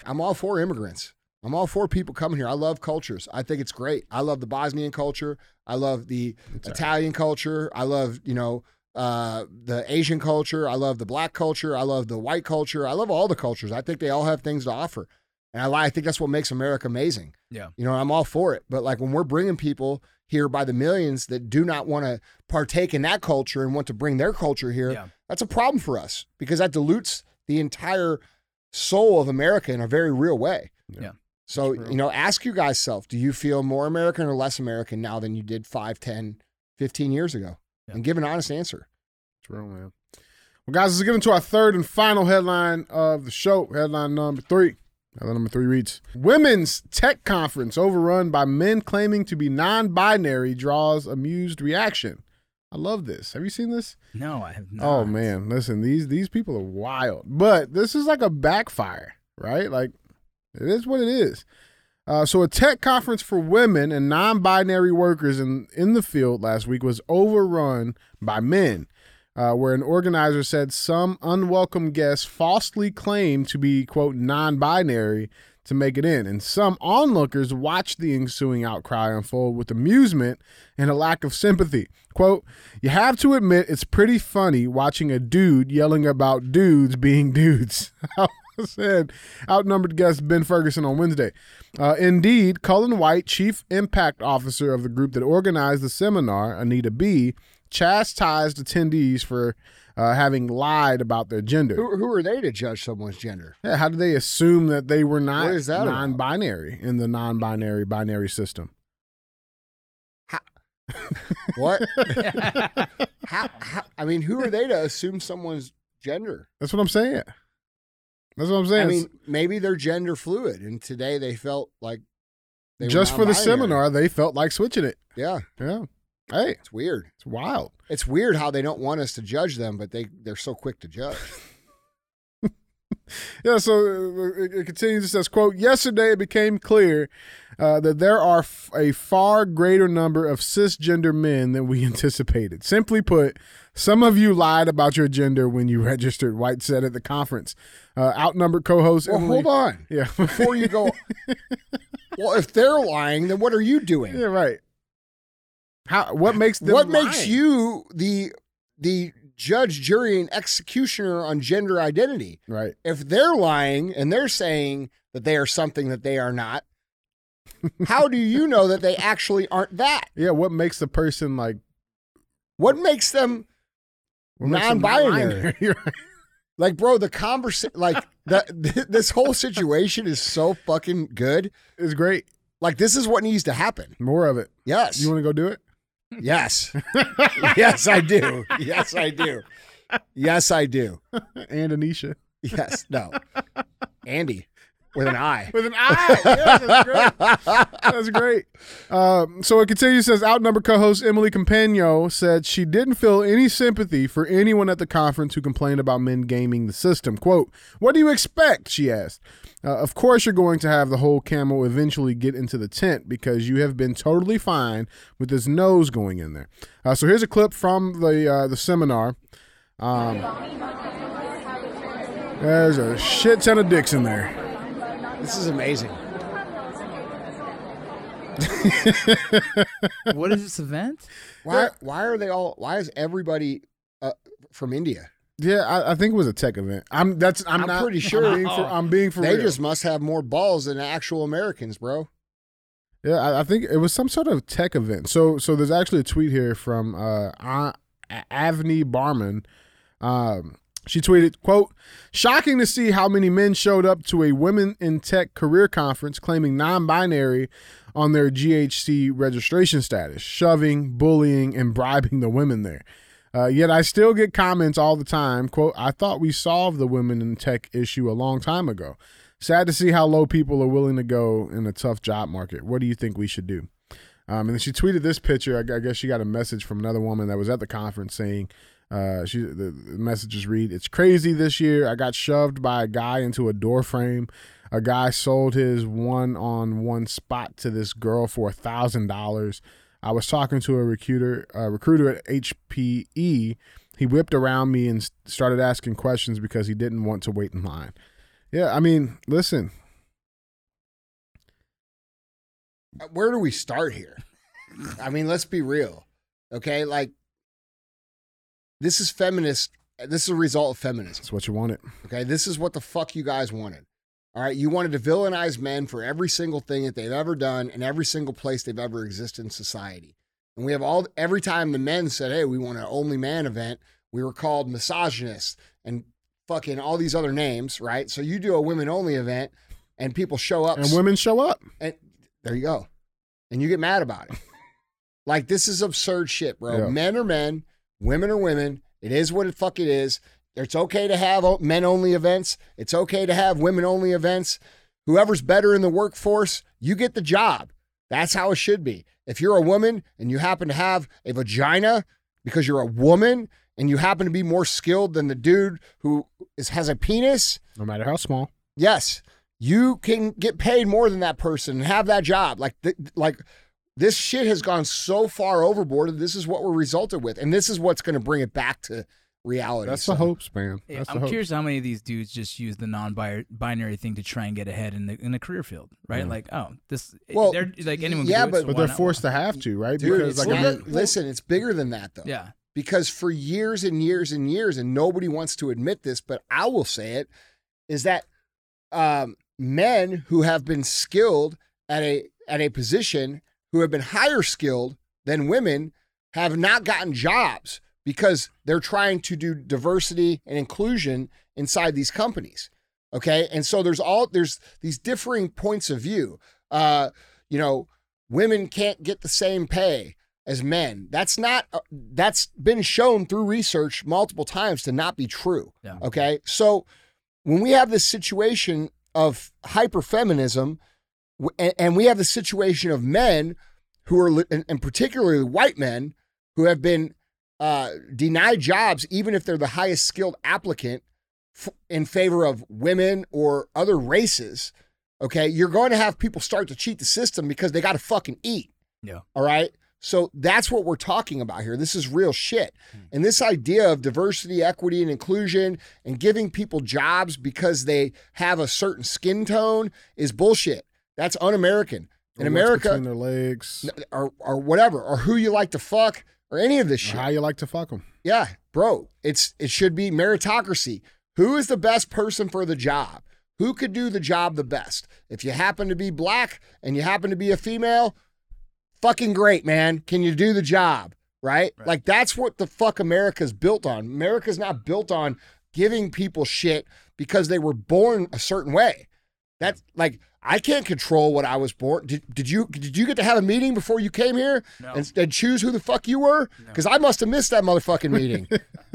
I'm all for immigrants. I'm all for people coming here. I love cultures. I think it's great. I love the Bosnian culture. I love the That's Italian right. culture. I love, you know, uh, the Asian culture. I love the black culture. I love the white culture. I love all the cultures. I think they all have things to offer. And I, I think that's what makes America amazing. Yeah. You know, I'm all for it. But like when we're bringing people here by the millions that do not want to partake in that culture and want to bring their culture here, yeah. that's a problem for us, because that dilutes the entire soul of America in a very real way. Yeah. yeah. So, you know, ask you guys self, do you feel more American or less American now than you did five, ten, fifteen years ago? Yeah. And give an honest answer. True, man. Well, guys, let's get into our third and final headline of the show. Headline number three. Headline number three reads, Women's Tech Conference overrun by men claiming to be non-binary draws amused reaction. I love this. Have you seen this? No, I have not. Oh, man. Listen, these these people are wild. But this is like a backfire, right? Like, it is what it is. Uh, so a tech conference for women and non-binary workers in, in the field last week was overrun by men, uh, where an organizer said some unwelcome guests falsely claimed to be, quote, non-binary to make it in. And some onlookers watched the ensuing outcry unfold with amusement and a lack of sympathy. Quote, you have to admit it's pretty funny watching a dude yelling about dudes being dudes. Said outnumbered guest Ben Ferguson on Wednesday. Uh, indeed, Cullen White, chief impact officer of the group that organized the seminar, Anita B, chastised attendees for uh, having lied about their gender. Who, who are they to judge someone's gender? Yeah, how do they assume that they were not non-binary about? in the non-binary binary system? How? What? how, how? I mean, who are they to assume someone's gender? That's what I'm saying. That's what I'm saying. I mean, maybe they're gender fluid, and today they felt like they just were for the seminar. They felt like switching it. Yeah, yeah. Hey, it's weird. It's wild. It's weird how they don't want us to judge them, but they they're so quick to judge. Yeah. So it, it continues. It says, "Quote: Yesterday it became clear uh, that there are f- a far greater number of cisgender men than we anticipated. Simply put, some of you lied about your gender when you registered," White said at the conference. Uh, outnumbered co-host. Well, Emily, hold on. Yeah. Before you go. Well, if they're lying, then what are you doing? Yeah, right. How? What makes them? What lying? makes you the the judge, jury, and executioner on gender identity? Right. If they're lying and they're saying that they are something that they are not, how do you know that they actually aren't that? Yeah. What makes the person like? What makes them? Non-binary. Non-binary. Like, bro, the conversation, like, the, th- this whole situation is so fucking good. It's great. Like, this is what needs to happen. More of it. Yes. You want to go do it? Yes. Yes, I do. Yes, I do. Yes, I do. And Anisha. Yes. No. Andy. With an eye. With an eye. Yeah, that's great. That's great. Um, so it continues, says, outnumbered co-host Emily Compagno said she didn't feel any sympathy for anyone at the conference who complained about men gaming the system. Quote, what do you expect, she asked. Uh, of course you're going to have the whole camel eventually get into the tent because you have been totally fine with his nose going in there. Uh, so here's a clip from the, uh, the seminar. Um, there's a shit ton of dicks in there. This is amazing. What is this event? Why? Why are they all? Why is everybody uh, from India? Yeah, I, I think it was a tech event. I'm. That's. I'm, I'm not, pretty sure. I'm being for, I'm being for they real. Just must have more balls than actual Americans, bro. Yeah, I, I think it was some sort of tech event. So, so there's actually a tweet here from uh, Avni Barman. Um, She tweeted, quote, shocking to see how many men showed up to a women in tech career conference claiming non-binary on their G H C registration status, shoving, bullying, and bribing the women there. Uh, yet I still get comments all the time, quote, I thought we solved the women in tech issue a long time ago. Sad to see how low people are willing to go in a tough job market. What do you think we should do? Um, and then she tweeted this picture. I guess she got a message from another woman that was at the conference saying, Uh, she, the messages read, it's crazy this year. I got shoved by a guy into a door frame. A guy sold his one on one spot to this girl for a thousand dollars. I was talking to a recruiter, a recruiter at H P E. He whipped around me and started asking questions because he didn't want to wait in line. Yeah. I mean, listen, where do we start here? I mean, let's be real. Okay. Like, this is feminist. This is a result of feminism. That's what you wanted. Okay, this is what the fuck you guys wanted. All right, you wanted to villainize men for every single thing that they've ever done and every single place they've ever existed in society. And we have all, every time the men said, hey, we want an only man event, we were called misogynists and fucking all these other names, right? So you do a women only event and people show up. And women show up. And there you go. And you get mad about it. Like, this is absurd shit, bro. Yeah. Men are men. Women are women. It is what the fuck it is. It's okay to have men-only events. It's okay to have women-only events. Whoever's better in the workforce, you get the job. That's how it should be. If you're a woman and you happen to have a vagina because you're a woman and you happen to be more skilled than the dude who is, has a penis. No matter how small. Yes. You can get paid more than that person and have that job. Like, th- like. This shit has gone so far overboard, and this is what we're resulted with. And this is what's going to bring it back to reality. That's so. The hopes, man. That's yeah, the I'm hopes. Curious how many of these dudes just use the non-binary thing to try and get ahead in the in the career field, right? Mm. Like, oh, this, well, they're, like anyone yeah, can do it, but, so but they're not, forced to have to, right? Dude, because it's like, not, listen, it's bigger than that, though. Yeah. Because for years and years and years, and nobody wants to admit this, but I will say it, is that um, men who have been skilled at a at a position who have been higher skilled than women have not gotten jobs because they're trying to do diversity and inclusion inside these companies. Okay. And so there's all, there's these differing points of view. Uh, you know, women can't get the same pay as men. That's not, uh, that's been shown through research multiple times to not be true. Yeah. Okay. So when we have this situation of hyperfeminism, and we have the situation of men who are, and particularly white men, who have been uh, denied jobs, even if they're the highest skilled applicant, f- in favor of women or other races. Okay, you're going to have people start to cheat the system because they got to fucking eat. Yeah. All right. So that's what we're talking about here. This is real shit. Mm. And this idea of diversity, equity, and inclusion and giving people jobs because they have a certain skin tone is bullshit. That's un-American. In or America, between their legs, or or whatever, or who you like to fuck, or any of this shit. Or how you like to fuck them? Yeah, bro. It's it should be meritocracy. Who is the best person for the job? Who could do the job the best? If you happen to be black and you happen to be a female, fucking great, man. Can you do the job? Right? Right. Like, that's what the fuck America's built on. America's not built on giving people shit because they were born a certain way. That's like. I can't control what I was born. Did, did you Did you get to have a meeting before you came here no. and, and choose who the fuck you were? Because no. I must have missed that motherfucking meeting.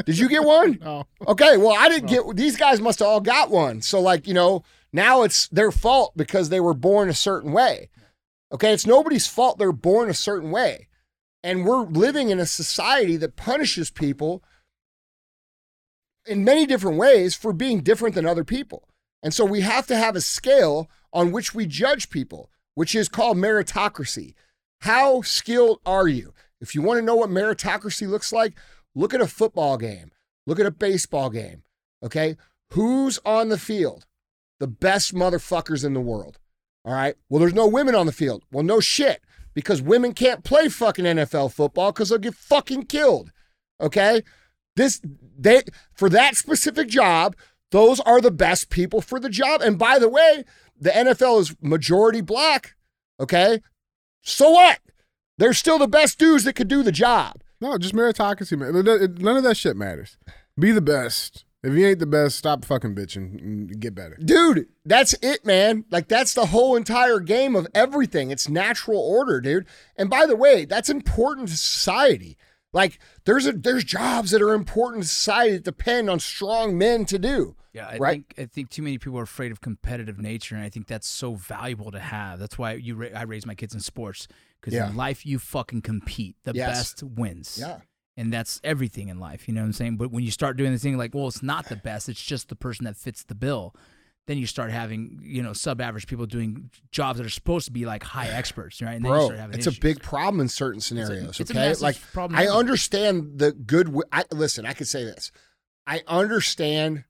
Did you get one? No. Okay, well, I didn't no. get, these guys must have all got one. So, like, you know, Now it's their fault because they were born a certain way. Okay, it's nobody's fault they're born a certain way. And we're living in a society that punishes people in many different ways for being different than other people. And so we have to have a scale on which we judge people, which is called meritocracy. How skilled are you? If you want to know what meritocracy looks like, look at a football game. Look at a baseball game. Okay, who's on the field? The best motherfuckers in the world. All right, well, there's no women on the field. Well, no shit, because women can't play fucking N F L football because they'll get fucking killed. Okay, this they for that specific job, those are the best people for the job. And by the way, the N F L is majority black. Okay, so what? They're still the best dudes that could do the job. No, just meritocracy, man. None of that shit matters. Be the best. If you ain't the best, stop fucking bitching and get better. Dude, that's it, man. Like, that's the whole entire game of everything. It's natural order, dude. And by the way, that's important to society. Like, there's a there's jobs that are important to society that depend on strong men to do. Yeah, I, right? think, I think too many people are afraid of competitive nature, and I think that's so valuable to have. That's why you ra- I raise my kids in sports, because yeah. in life you fucking compete. The yes. best wins. Yeah. And that's everything in life, you know what I'm saying? But when you start doing this thing like, well, it's not the best, it's just the person that fits the bill, then you start having, you know, sub-average people doing jobs that are supposed to be like high experts, right? And Bro, then you start having it's issues. A big problem in certain scenarios, it's a, okay? It's a like, problem. I understand the good, I, listen, I could say this. I understand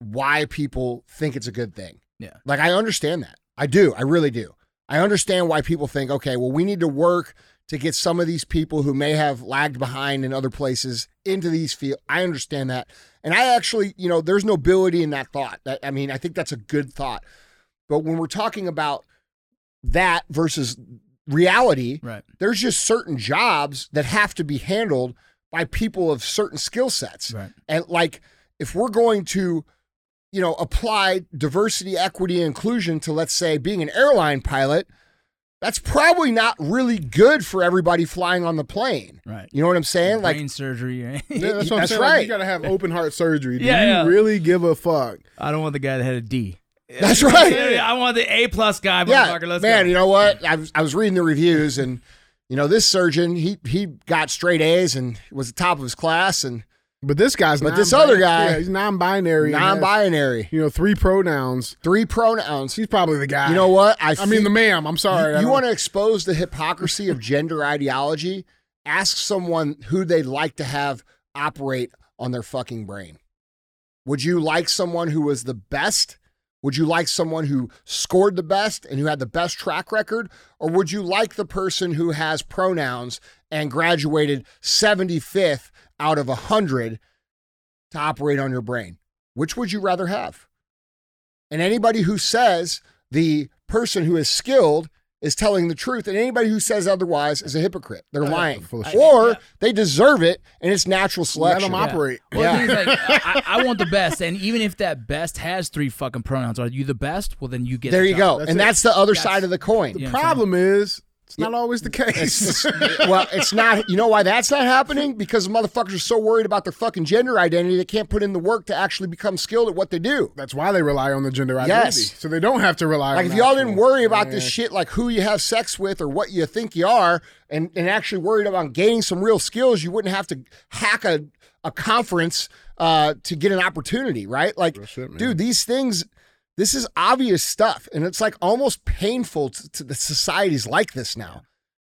why people think it's a good thing. Yeah. Like, I understand that. I do, I really do. I understand why people think, okay, well, we need to work to get some of these people who may have lagged behind in other places into these fields. I understand that. And I actually, you know, there's nobility in that thought. That, I mean, I think that's a good thought. But when we're talking about that versus reality, right. There's just certain jobs that have to be handled by people of certain skill sets. Right. And like, if we're going to, you know, apply diversity, equity, and inclusion to, let's say, being an airline pilot, that's probably not really good for everybody flying on the plane. Right. You know what I'm saying? Brain like, surgery. Right? Yeah, that's what I'm that's saying. Right. Like, you got to have open heart surgery. Do yeah, you yeah. really give a fuck? I don't want the guy that had a D. That's right. I want the A-plus guy. Yeah, Let's man, go. You know what? I was, I was reading the reviews, and, you know, this surgeon, he he got straight A's and was at the top of his class. and But this guy's But non-binary. This other guy. Yeah, he's non-binary. Non-binary. Has, you know, three pronouns. Three pronouns. He's probably the guy. You know what? I, I think, mean, the ma'am. I'm sorry. You, you want to expose the hypocrisy of gender ideology? Ask someone who they'd like to have operate on their fucking brain. Would you like someone who was the best? Would you like someone who scored the best and who had the best track record? Or would you like the person who has pronouns and graduated seventy-fifth out of one hundred to operate on your brain? Which would you rather have? And anybody who says the person who is skilled is telling the truth, and anybody who says otherwise is a hypocrite. They're I lying. Or yeah. they deserve it, and it's natural selection. Let them operate. Yeah. Yeah. Well, like, I, I want the best, and even if that best has three fucking pronouns, are you the best? Well, then you get There the you job. Go. That's and it. That's the other that's, side of the coin. The you know problem is... It's not always the case. It's, well, it's not. You know why that's not happening? Because motherfuckers are so worried about their fucking gender identity, they can't put in the work to actually become skilled at what they do. That's why they rely on the gender identity. Yes. So they don't have to rely like on Like, if y'all actual, didn't worry about yeah. this shit, like who you have sex with or what you think you are, and, and actually worried about gaining some real skills, you wouldn't have to hack a, a conference uh, to get an opportunity, right? Like, shit, dude, these things... This is obvious stuff, and it's like almost painful to, to the societies like this now.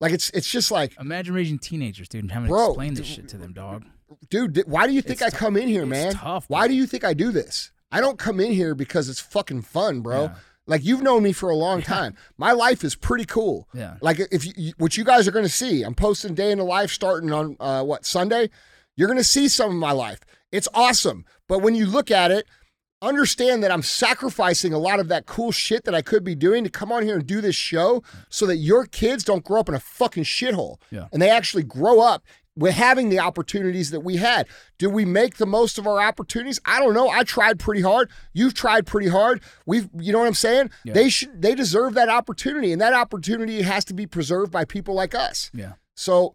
Like it's it's just like imagine raising teenagers, dude, and having bro, to explain this dude, shit to them, dog. Dude, why do you think it's I tough. come in here, man? It's tough, why do you think I do this? I don't come in here because it's fucking fun, bro. Yeah. Like you've known me for a long yeah. time. My life is pretty cool. Yeah. Like if you, what you guys are gonna see, I'm posting Day in the Life starting on uh, what Sunday. You're gonna see some of my life. It's awesome, but when you look at it. Understand that I'm sacrificing a lot of that cool shit that I could be doing to come on here and do this show so that your kids don't grow up in a fucking shithole. Yeah. And they actually grow up with having the opportunities that we had. Did we make the most of our opportunities? I don't know. I tried pretty hard. You've tried pretty hard. We've, you know what I'm saying? Yeah. They should, they deserve that opportunity, and that opportunity has to be preserved by people like us. Yeah. So,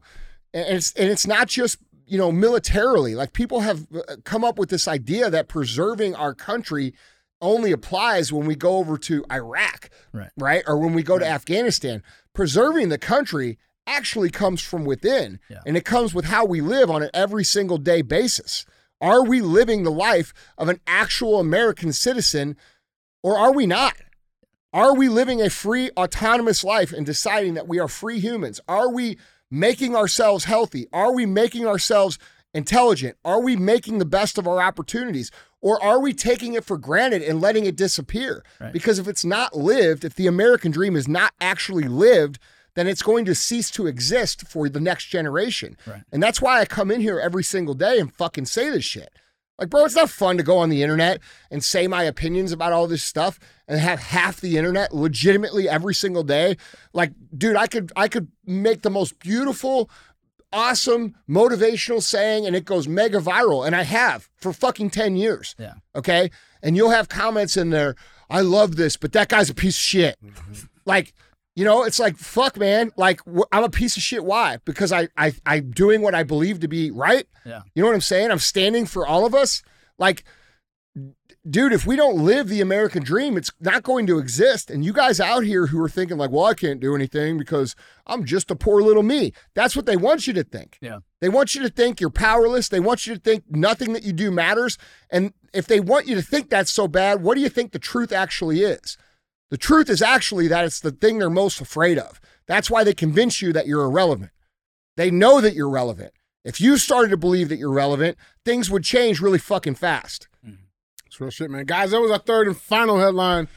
and it's, and it's not just, you know, militarily, like people have come up with this idea that preserving our country only applies when we go over to Iraq, right? right? Or when we go right. to Afghanistan. Preserving the country actually comes from within, yeah. and it comes with how we live on an every single day basis. Are we living the life of an actual American citizen, or are we not? Are we living a free, autonomous life and deciding that we are free humans? Are we making ourselves healthy? Are we making ourselves intelligent? Are we making the best of our opportunities? Or are we taking it for granted and letting it disappear? Right. Because if it's not lived, if the American dream is not actually lived, then it's going to cease to exist for the next generation. Right. And that's why I come in here every single day and fucking say this shit. Like, bro, it's not fun to go on the internet and say my opinions about all this stuff and have half the internet legitimately every single day. Like, dude, I could I could make the most beautiful, awesome, motivational saying, and it goes mega viral, and I have for fucking ten years. Yeah. Okay? And you'll have comments in there, I love this, but that guy's a piece of shit. Mm-hmm. Like, you know, it's like, fuck, man. Like, I'm a piece of shit. Why? Because I, I, I'm doing what I believe to be right. Yeah. You know what I'm saying? I'm standing for all of us. Like, dude, if we don't live the American dream, it's not going to exist. And you guys out here who are thinking like, well, I can't do anything because I'm just a poor little me. That's what they want you to think. Yeah. They want you to think you're powerless. They want you to think nothing that you do matters. And if they want you to think that's so bad, what do you think the truth actually is? The truth is actually that it's the thing they're most afraid of. That's why they convince you that you're irrelevant. They know that you're relevant. If you started to believe that you're relevant, things would change really fucking fast. That's real shit, man. Guys, that was our third and final headline.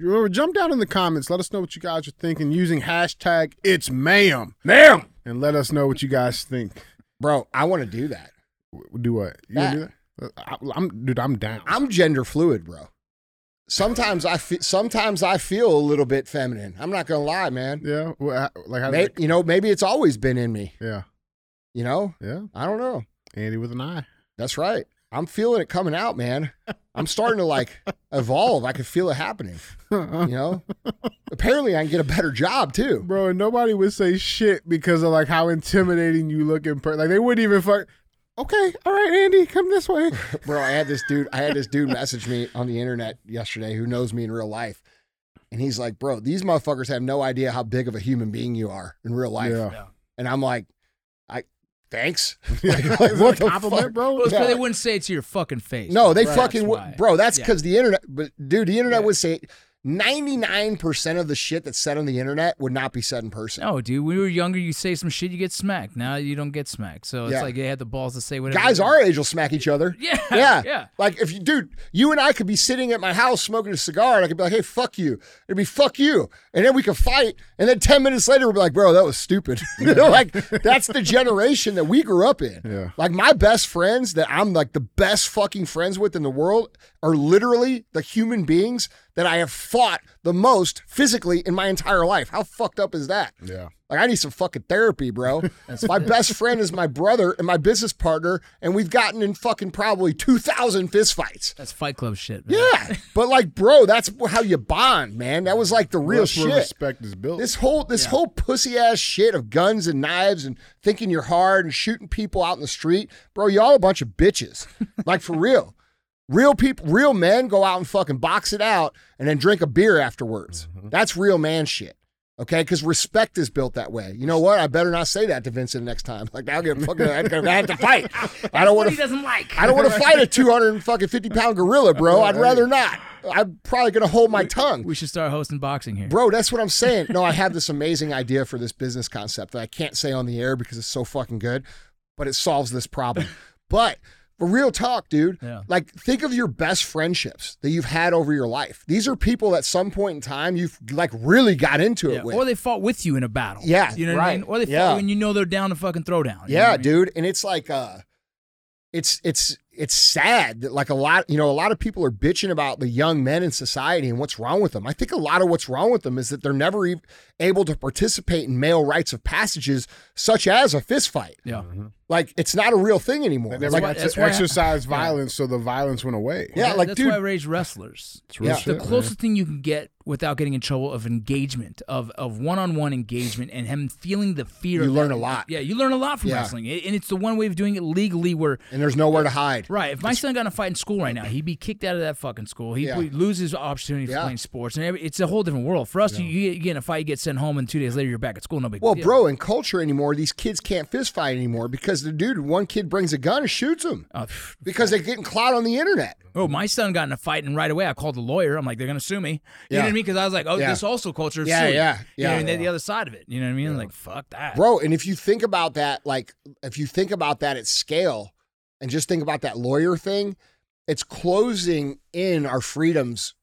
You remember, jump down in the comments. Let us know what you guys are thinking using hashtag It's Ma'am. Ma'am! And let us know what you guys think. Bro, I want to do that. Do what? You want to do that? I, I'm, dude, I'm down. I'm gender fluid, bro. Sometimes I feel, sometimes I feel a little bit feminine. I'm not gonna lie, man. Yeah, well, I, like how maybe, you know, maybe it's always been in me. Yeah, you know. Yeah, I don't know. Andy with an eye. That's right. I'm feeling it coming out, man. I'm starting to like evolve. I can feel it happening. You know. Apparently, I can get a better job too, bro. And nobody would say shit because of like how intimidating you look in person. Like they wouldn't even fuck. Okay, all right, Andy, come this way. Bro, I had this dude, I had this dude message me on the internet yesterday who knows me in real life. And he's like, bro, these motherfuckers have no idea how big of a human being you are in real life. Yeah. Yeah. And I'm like, I thanks. Like, like, what the fuck, bro? Well, yeah. They wouldn't say it to your fucking face. No, they right, fucking would. Bro, that's because yeah. the internet, but dude, the internet yeah. would say ninety-nine percent of the shit that's said on the internet would not be said in person. No, dude. When we were younger, you say some shit, you get smacked. Now you don't get smacked. So it's yeah. like they had the balls to say whatever. Guys our age will smack each other. Yeah. Yeah. yeah. Like, if you, dude, you and I could be sitting at my house smoking a cigar, and I could be like, hey, fuck you. It'd be, fuck you. And then we could fight. And then ten minutes later, we'd be like, bro, that was stupid. You know, like, that's the generation that we grew up in. Yeah. Like, my best friends that I'm, like, the best fucking friends with in the world are literally the human beings that I have fought the most physically in my entire life. How fucked up is that? Yeah. Like, I need some fucking therapy, bro. My best friend is my brother and my business partner, and we've gotten in fucking probably two thousand fist fights. That's Fight Club shit, man. Yeah. But, like, bro, that's how you bond, man. That was, like, the real that's shit. Where respect is built. This whole, this yeah. whole pussy-ass shit of guns and knives and thinking you're hard and shooting people out in the street. Bro, y'all a bunch of bitches. Like, for real. Real people, real men go out and fucking box it out and then drink a beer afterwards. Mm-hmm. That's real man shit. Okay? Because respect is built that way. You know what? I better not say that to Vincent next time. Like, I'll get fucking, I have to fight. I don't want to, he doesn't like. I don't want to fight a two hundred fifty pound gorilla, bro. I'd rather not. I'm probably going to hold my tongue. We should start hosting boxing here. Bro, that's what I'm saying. No, I have this amazing idea for this business concept that I can't say on the air because it's so fucking good, but it solves this problem. But, But real talk, dude, yeah. like think of your best friendships that you've had over your life. These are people at some point in time you've like really got into yeah. it with. Or they fought with you in a battle. Yeah, you know right. what I mean? Or they fought yeah. when you know they're down to fucking throw down. Yeah, dude. I mean? And it's like, uh, it's it's it's sad that like a lot, you know, a lot of people are bitching about the young men in society and what's wrong with them. I think a lot of what's wrong with them is that they're never e- able to participate in male rites of passages such as a fist fight. Yeah. Mm-hmm. Like, it's not a real thing anymore. They like, why, that's exercise violence, yeah. so the violence went away. Yeah, yeah like, that's dude, why I raise wrestlers. It's real yeah. shit, the closest man. thing you can get without getting in trouble of engagement, of of one-on-one engagement, and him feeling the fear. You of learn that. a lot. Yeah, you learn a lot from yeah. wrestling. It, and it's the one way of doing it legally where... And there's nowhere to hide. Right. If my it's, son got in a fight in school right now, he'd be kicked out of that fucking school. He'd yeah. lose his opportunity for yeah. playing sports. And every, it's a whole different world. For us, yeah. you, you get in a fight, you get sent home, and two days later you're back at school. No big deal. Well, bro, in culture anymore, these kids can't fist fight anymore because the dude, one kid brings a gun and shoots him uh, because they're getting clout on the internet. Oh, my son got in a fight, and right away I called the lawyer. I'm like, they're going to sue me. You yeah. know what I mean? Because I was like, oh, yeah. this also culture is yeah, suing. Yeah, yeah, you know, yeah. And the other side of it. You know what I mean? Yeah. Like, fuck that. Bro, and if you think about that, like, if you think about that at scale and just think about that lawyer thing, it's closing in our freedoms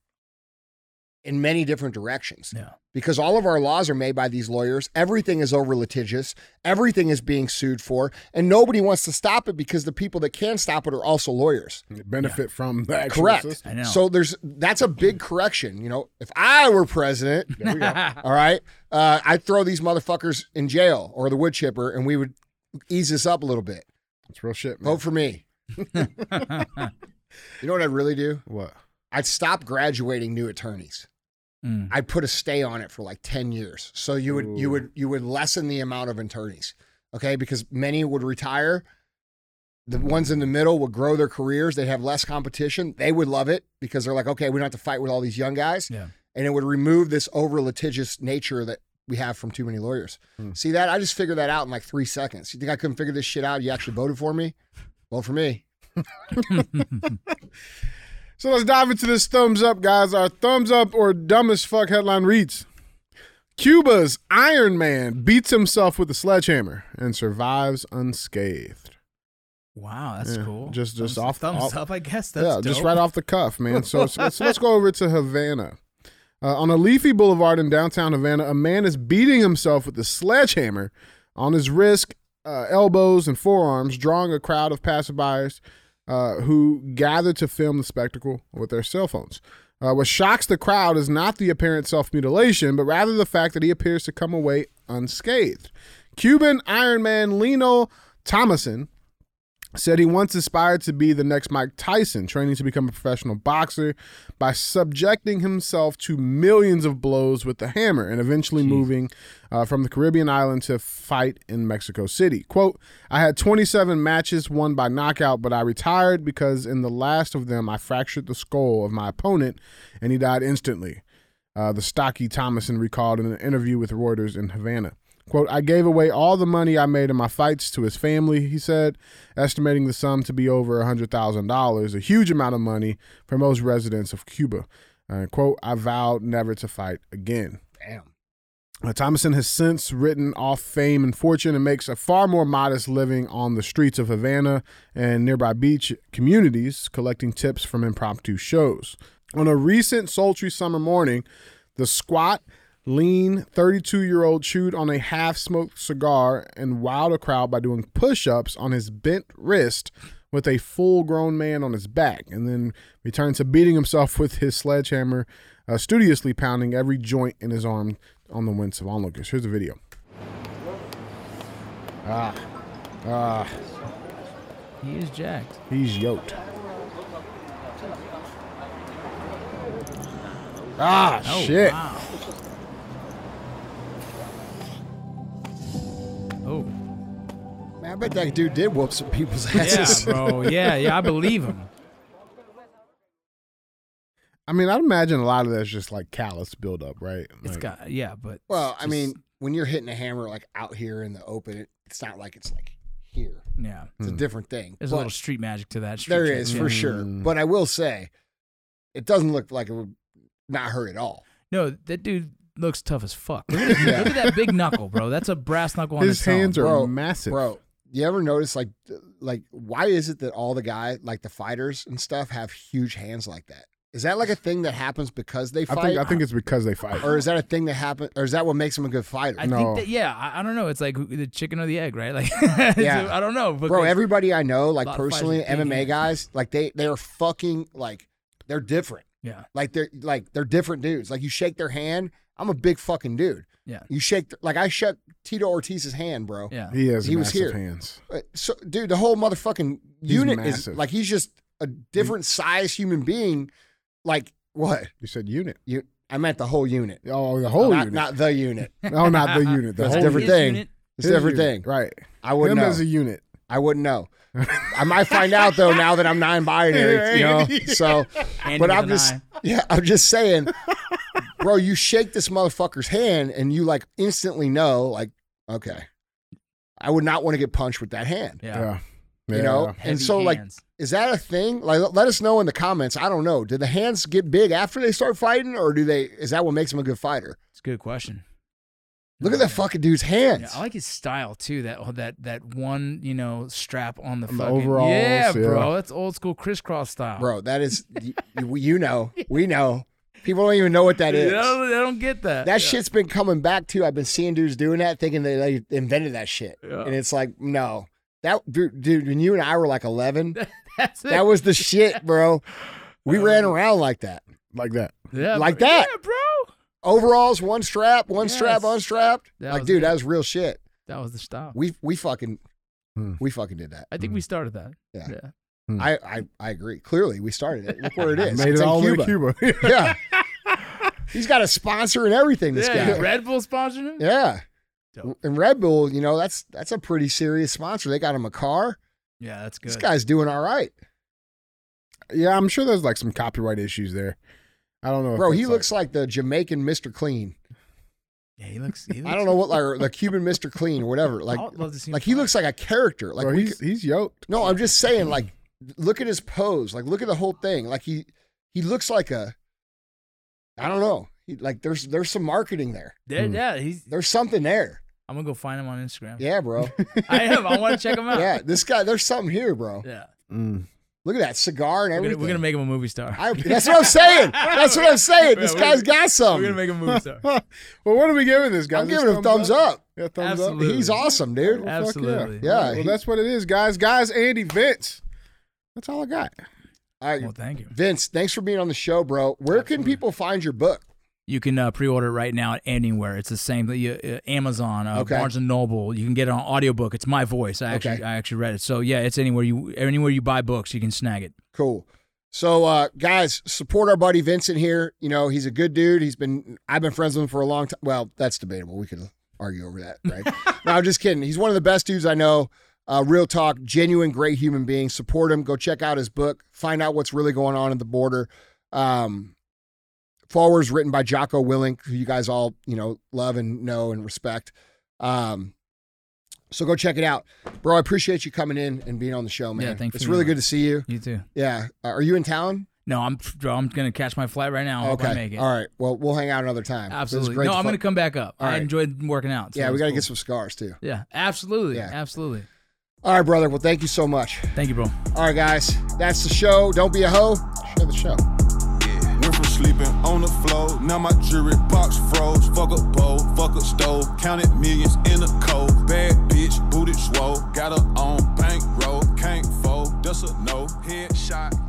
in many different directions. Yeah. Because all of our laws are made by these lawyers. Everything is over litigious. Everything is being sued for. And nobody wants to stop it because the people that can stop it are also lawyers. They benefit yeah. from the actual Correct. System. I know. So there's that's a big correction. You know, if I were president, there we go. all right, uh, I'd throw these motherfuckers in jail or the wood chipper, and we would ease this up a little bit. That's real shit, man. Vote for me. You know what I'd really do? What? I'd stop graduating new attorneys. Mm. I'd put a stay on it for like ten years. So you would Ooh. you would you would lessen the amount of attorneys, okay? Because many would retire. The ones in the middle would grow their careers. They'd have less competition. They would love it because they're like, okay, we don't have to fight with all these young guys. Yeah. And it would remove this over litigious nature that we have from too many lawyers. Mm. See that? I just figured that out in like three seconds. You think I couldn't figure this shit out? You actually voted for me? Vote for me. So let's dive into this thumbs up, guys. Our thumbs up or dumb as fuck headline reads, Cuba's Iron Man beats himself with a sledgehammer and survives unscathed. Wow, that's yeah, cool. Just just thumbs, off thumbs off, up, I guess. That's yeah, dope. Just right off the cuff, man. So, so, so let's go over to Havana. Uh, on a leafy boulevard in downtown Havana, a man is beating himself with a sledgehammer on his wrist, uh, elbows, and forearms, drawing a crowd of passersby Uh, who gathered to film the spectacle with their cell phones. Uh, what shocks the crowd is not the apparent self-mutilation, but rather the fact that he appears to come away unscathed. Cuban Iron Man Lino Thomason said he once aspired to be the next Mike Tyson, training to become a professional boxer by subjecting himself to millions of blows with the hammer and eventually Jeez. moving uh, from the Caribbean island to fight in Mexico City. Quote, I had twenty-seven matches won by knockout, but I retired because in the last of them, I fractured the skull of my opponent and he died instantly. Uh, the stocky Thomason recalled in an interview with Reuters in Havana. Quote, I gave away all the money I made in my fights to his family, he said, estimating the sum to be over one hundred thousand dollars, a huge amount of money for most residents of Cuba. Uh, quote, I vowed never to fight again. Damn. Uh, Thomason has since written off fame and fortune and makes a far more modest living on the streets of Havana and nearby beach communities, collecting tips from impromptu shows. On a recent sultry summer morning, the squat, lean thirty-two-year-old chewed on a half-smoked cigar and wowed a crowd by doing push-ups on his bent wrist with a full-grown man on his back, and then returned to beating himself with his sledgehammer, uh, studiously pounding every joint in his arm on the wince of onlookers. Here's the video. Ah, ah. He is jacked. He's yoked. Ah, oh, shit. Wow. Oh, man! I bet that dude did whoop some people's asses. Yeah, bro. Yeah, yeah, I believe him. I mean, I'd imagine a lot of that's just like callous buildup, right? Like, it's got, yeah, but well, just, I mean, when you're hitting a hammer like out here in the open, it, it's not like it's like here. Yeah, it's mm. a different thing. There's but a little street magic to that. There is yeah. for sure, but I will say, it doesn't look like it would not hurt at all. No, that dude. Looks tough as fuck. Look at, yeah. look at that big knuckle, bro. That's a brass knuckle on his His hands are bro, massive. Bro, you ever notice, like, like why is it that all the guys, like the fighters and stuff, have huge hands like that? Is that like a thing that happens because they fight? I think, I think it's because they fight. Or is that a thing that happens, or is that what makes them a good fighter? I no. think that, yeah, I, I don't know. It's like the chicken or the egg, right? Like, yeah. I don't know. Bro, everybody I know, like personally, M M A guys, like they, they're fucking, like, they're different. Yeah. Like they're, like, they're different dudes. Like you shake their hand. I'm a big fucking dude. Yeah. You shake, like I shook Tito Ortiz's hand, bro. Yeah, he has he massive was here. hands. So, dude, the whole motherfucking he's unit massive. is like he's just a different he, size human being. Like what? You said unit. You, I meant the whole unit. Oh, the whole no, unit, not, not the unit. No, not the unit. The That's whole different thing. Unit. It's his everything. Unit. Right. I wouldn't Him know. as a unit. I wouldn't know. I might find out though now that I'm non-binary, you know. So Andy but I'm just eye. yeah, I'm just saying, bro, you shake this motherfucker's hand and you like instantly know, like, okay. I would not want to get punched with that hand. Yeah. yeah. You yeah. know? Heavy and so hands. like is that a thing? Like let us know in the comments. I don't know. Do the hands get big after they start fighting, or do they is that what makes them a good fighter? It's a good question. Look at that fucking dude's hands. Yeah, I like his style too. That that that one, you know, strap on the and fucking overalls, yeah, yeah, bro. That's old school crisscross style, bro. That is, you, you know, we know. People don't even know what that is. They don't, they don't get that. That yeah. shit's been coming back too. I've been seeing dudes doing that, thinking they, they invented that shit, yeah. and it's like, no, that dude, dude. When you and I were like eleven, That's that it. was the shit, bro. We um, ran around like that, like that, yeah, like bro. that, yeah, bro. Overalls, one strap, one yes. strap, unstrapped. That like, dude, the, that was real shit. That was the style. We we fucking mm. we fucking did that. I think mm. we started that. Yeah, yeah. Mm. I, I I agree. Clearly, we started it. Look where it is. Made it's it in all Cuba. Cuba. yeah, he's got a sponsor and everything. This yeah, guy, Red Bull sponsoring him. Yeah, dope. And Red Bull, you know, that's that's a pretty serious sponsor. They got him a car. Yeah, that's good. This guy's doing all right. Yeah, I'm sure there's like some copyright issues there. I don't know. Bro, he looks like, like the Jamaican Mister Clean. Yeah, he looks. He looks I don't know what, like the Cuban Mister Clean or whatever. Like, like he looks like a character. Like, bro, we, he's, he's yoked. No, I'm just saying. Like, look at his pose. Like, look at the whole thing. Like, he he looks like a. I don't know. He, like, there's there's some marketing there. there mm. Yeah, he's there's something there. I'm gonna go find him on Instagram. Yeah, bro. I am. I want to check him out. Yeah, this guy. There's something here, bro. Yeah. Mm. Look at that cigar and everything. We're going to make him a movie star. I, that's what I'm saying. That's what I'm saying. This guy's got something. We're going to make him a movie star. Well, what are we giving this guy? I'm giving him thumbs up. up. Yeah, thumbs Absolutely. up. He's awesome, dude. Well, Absolutely. Yeah. yeah. Well, he, that's what it is, guys. Guys, Andy, Vince. That's all I got. All right. Well, thank you. Vince, thanks for being on the show, bro. Where Absolutely. can people find your book? You can uh, pre-order it right now at anywhere. It's the same. Uh, Amazon, uh, okay. Barnes and Noble. You can get it on audiobook. It's my voice. I actually, okay. I actually read it. So yeah, it's anywhere you anywhere you buy books, you can snag it. Cool. So uh, guys, support our buddy Vincent here. You know, he's a good dude. He's been I've been friends with him for a long time. Well, that's debatable. We could argue over that, right? No, I'm just kidding. He's one of the best dudes I know. Uh, real talk, genuine, great human being. Support him. Go check out his book. Find out what's really going on at the border. Um, Forward's written by Jocko Willink, who you guys all, you know, love and know and respect. Um, so go check it out. Bro, I appreciate you coming in and being on the show, man. Yeah, thank you. It's really good to see you. You too. Yeah. Uh, are you in town? No, I'm I'm going to catch my flight right now. Okay. Hope I make it. All right. Well, we'll hang out another time. Absolutely. No, I'm going to come back up. All right. I enjoyed working out. So yeah, we got to cool. get some scars, too. Yeah, absolutely. Yeah. Absolutely. All right, brother. Well, thank you so much. Thank you, bro. All right, guys. That's the show. Don't be a hoe. Share the show. Sleeping on the floor, now my jewelry box froze. Fuck a bowl, fuck a stove, counted millions in a cold. Bad bitch, booted swole, got her on bankroll. Can't fold, does a no, headshot.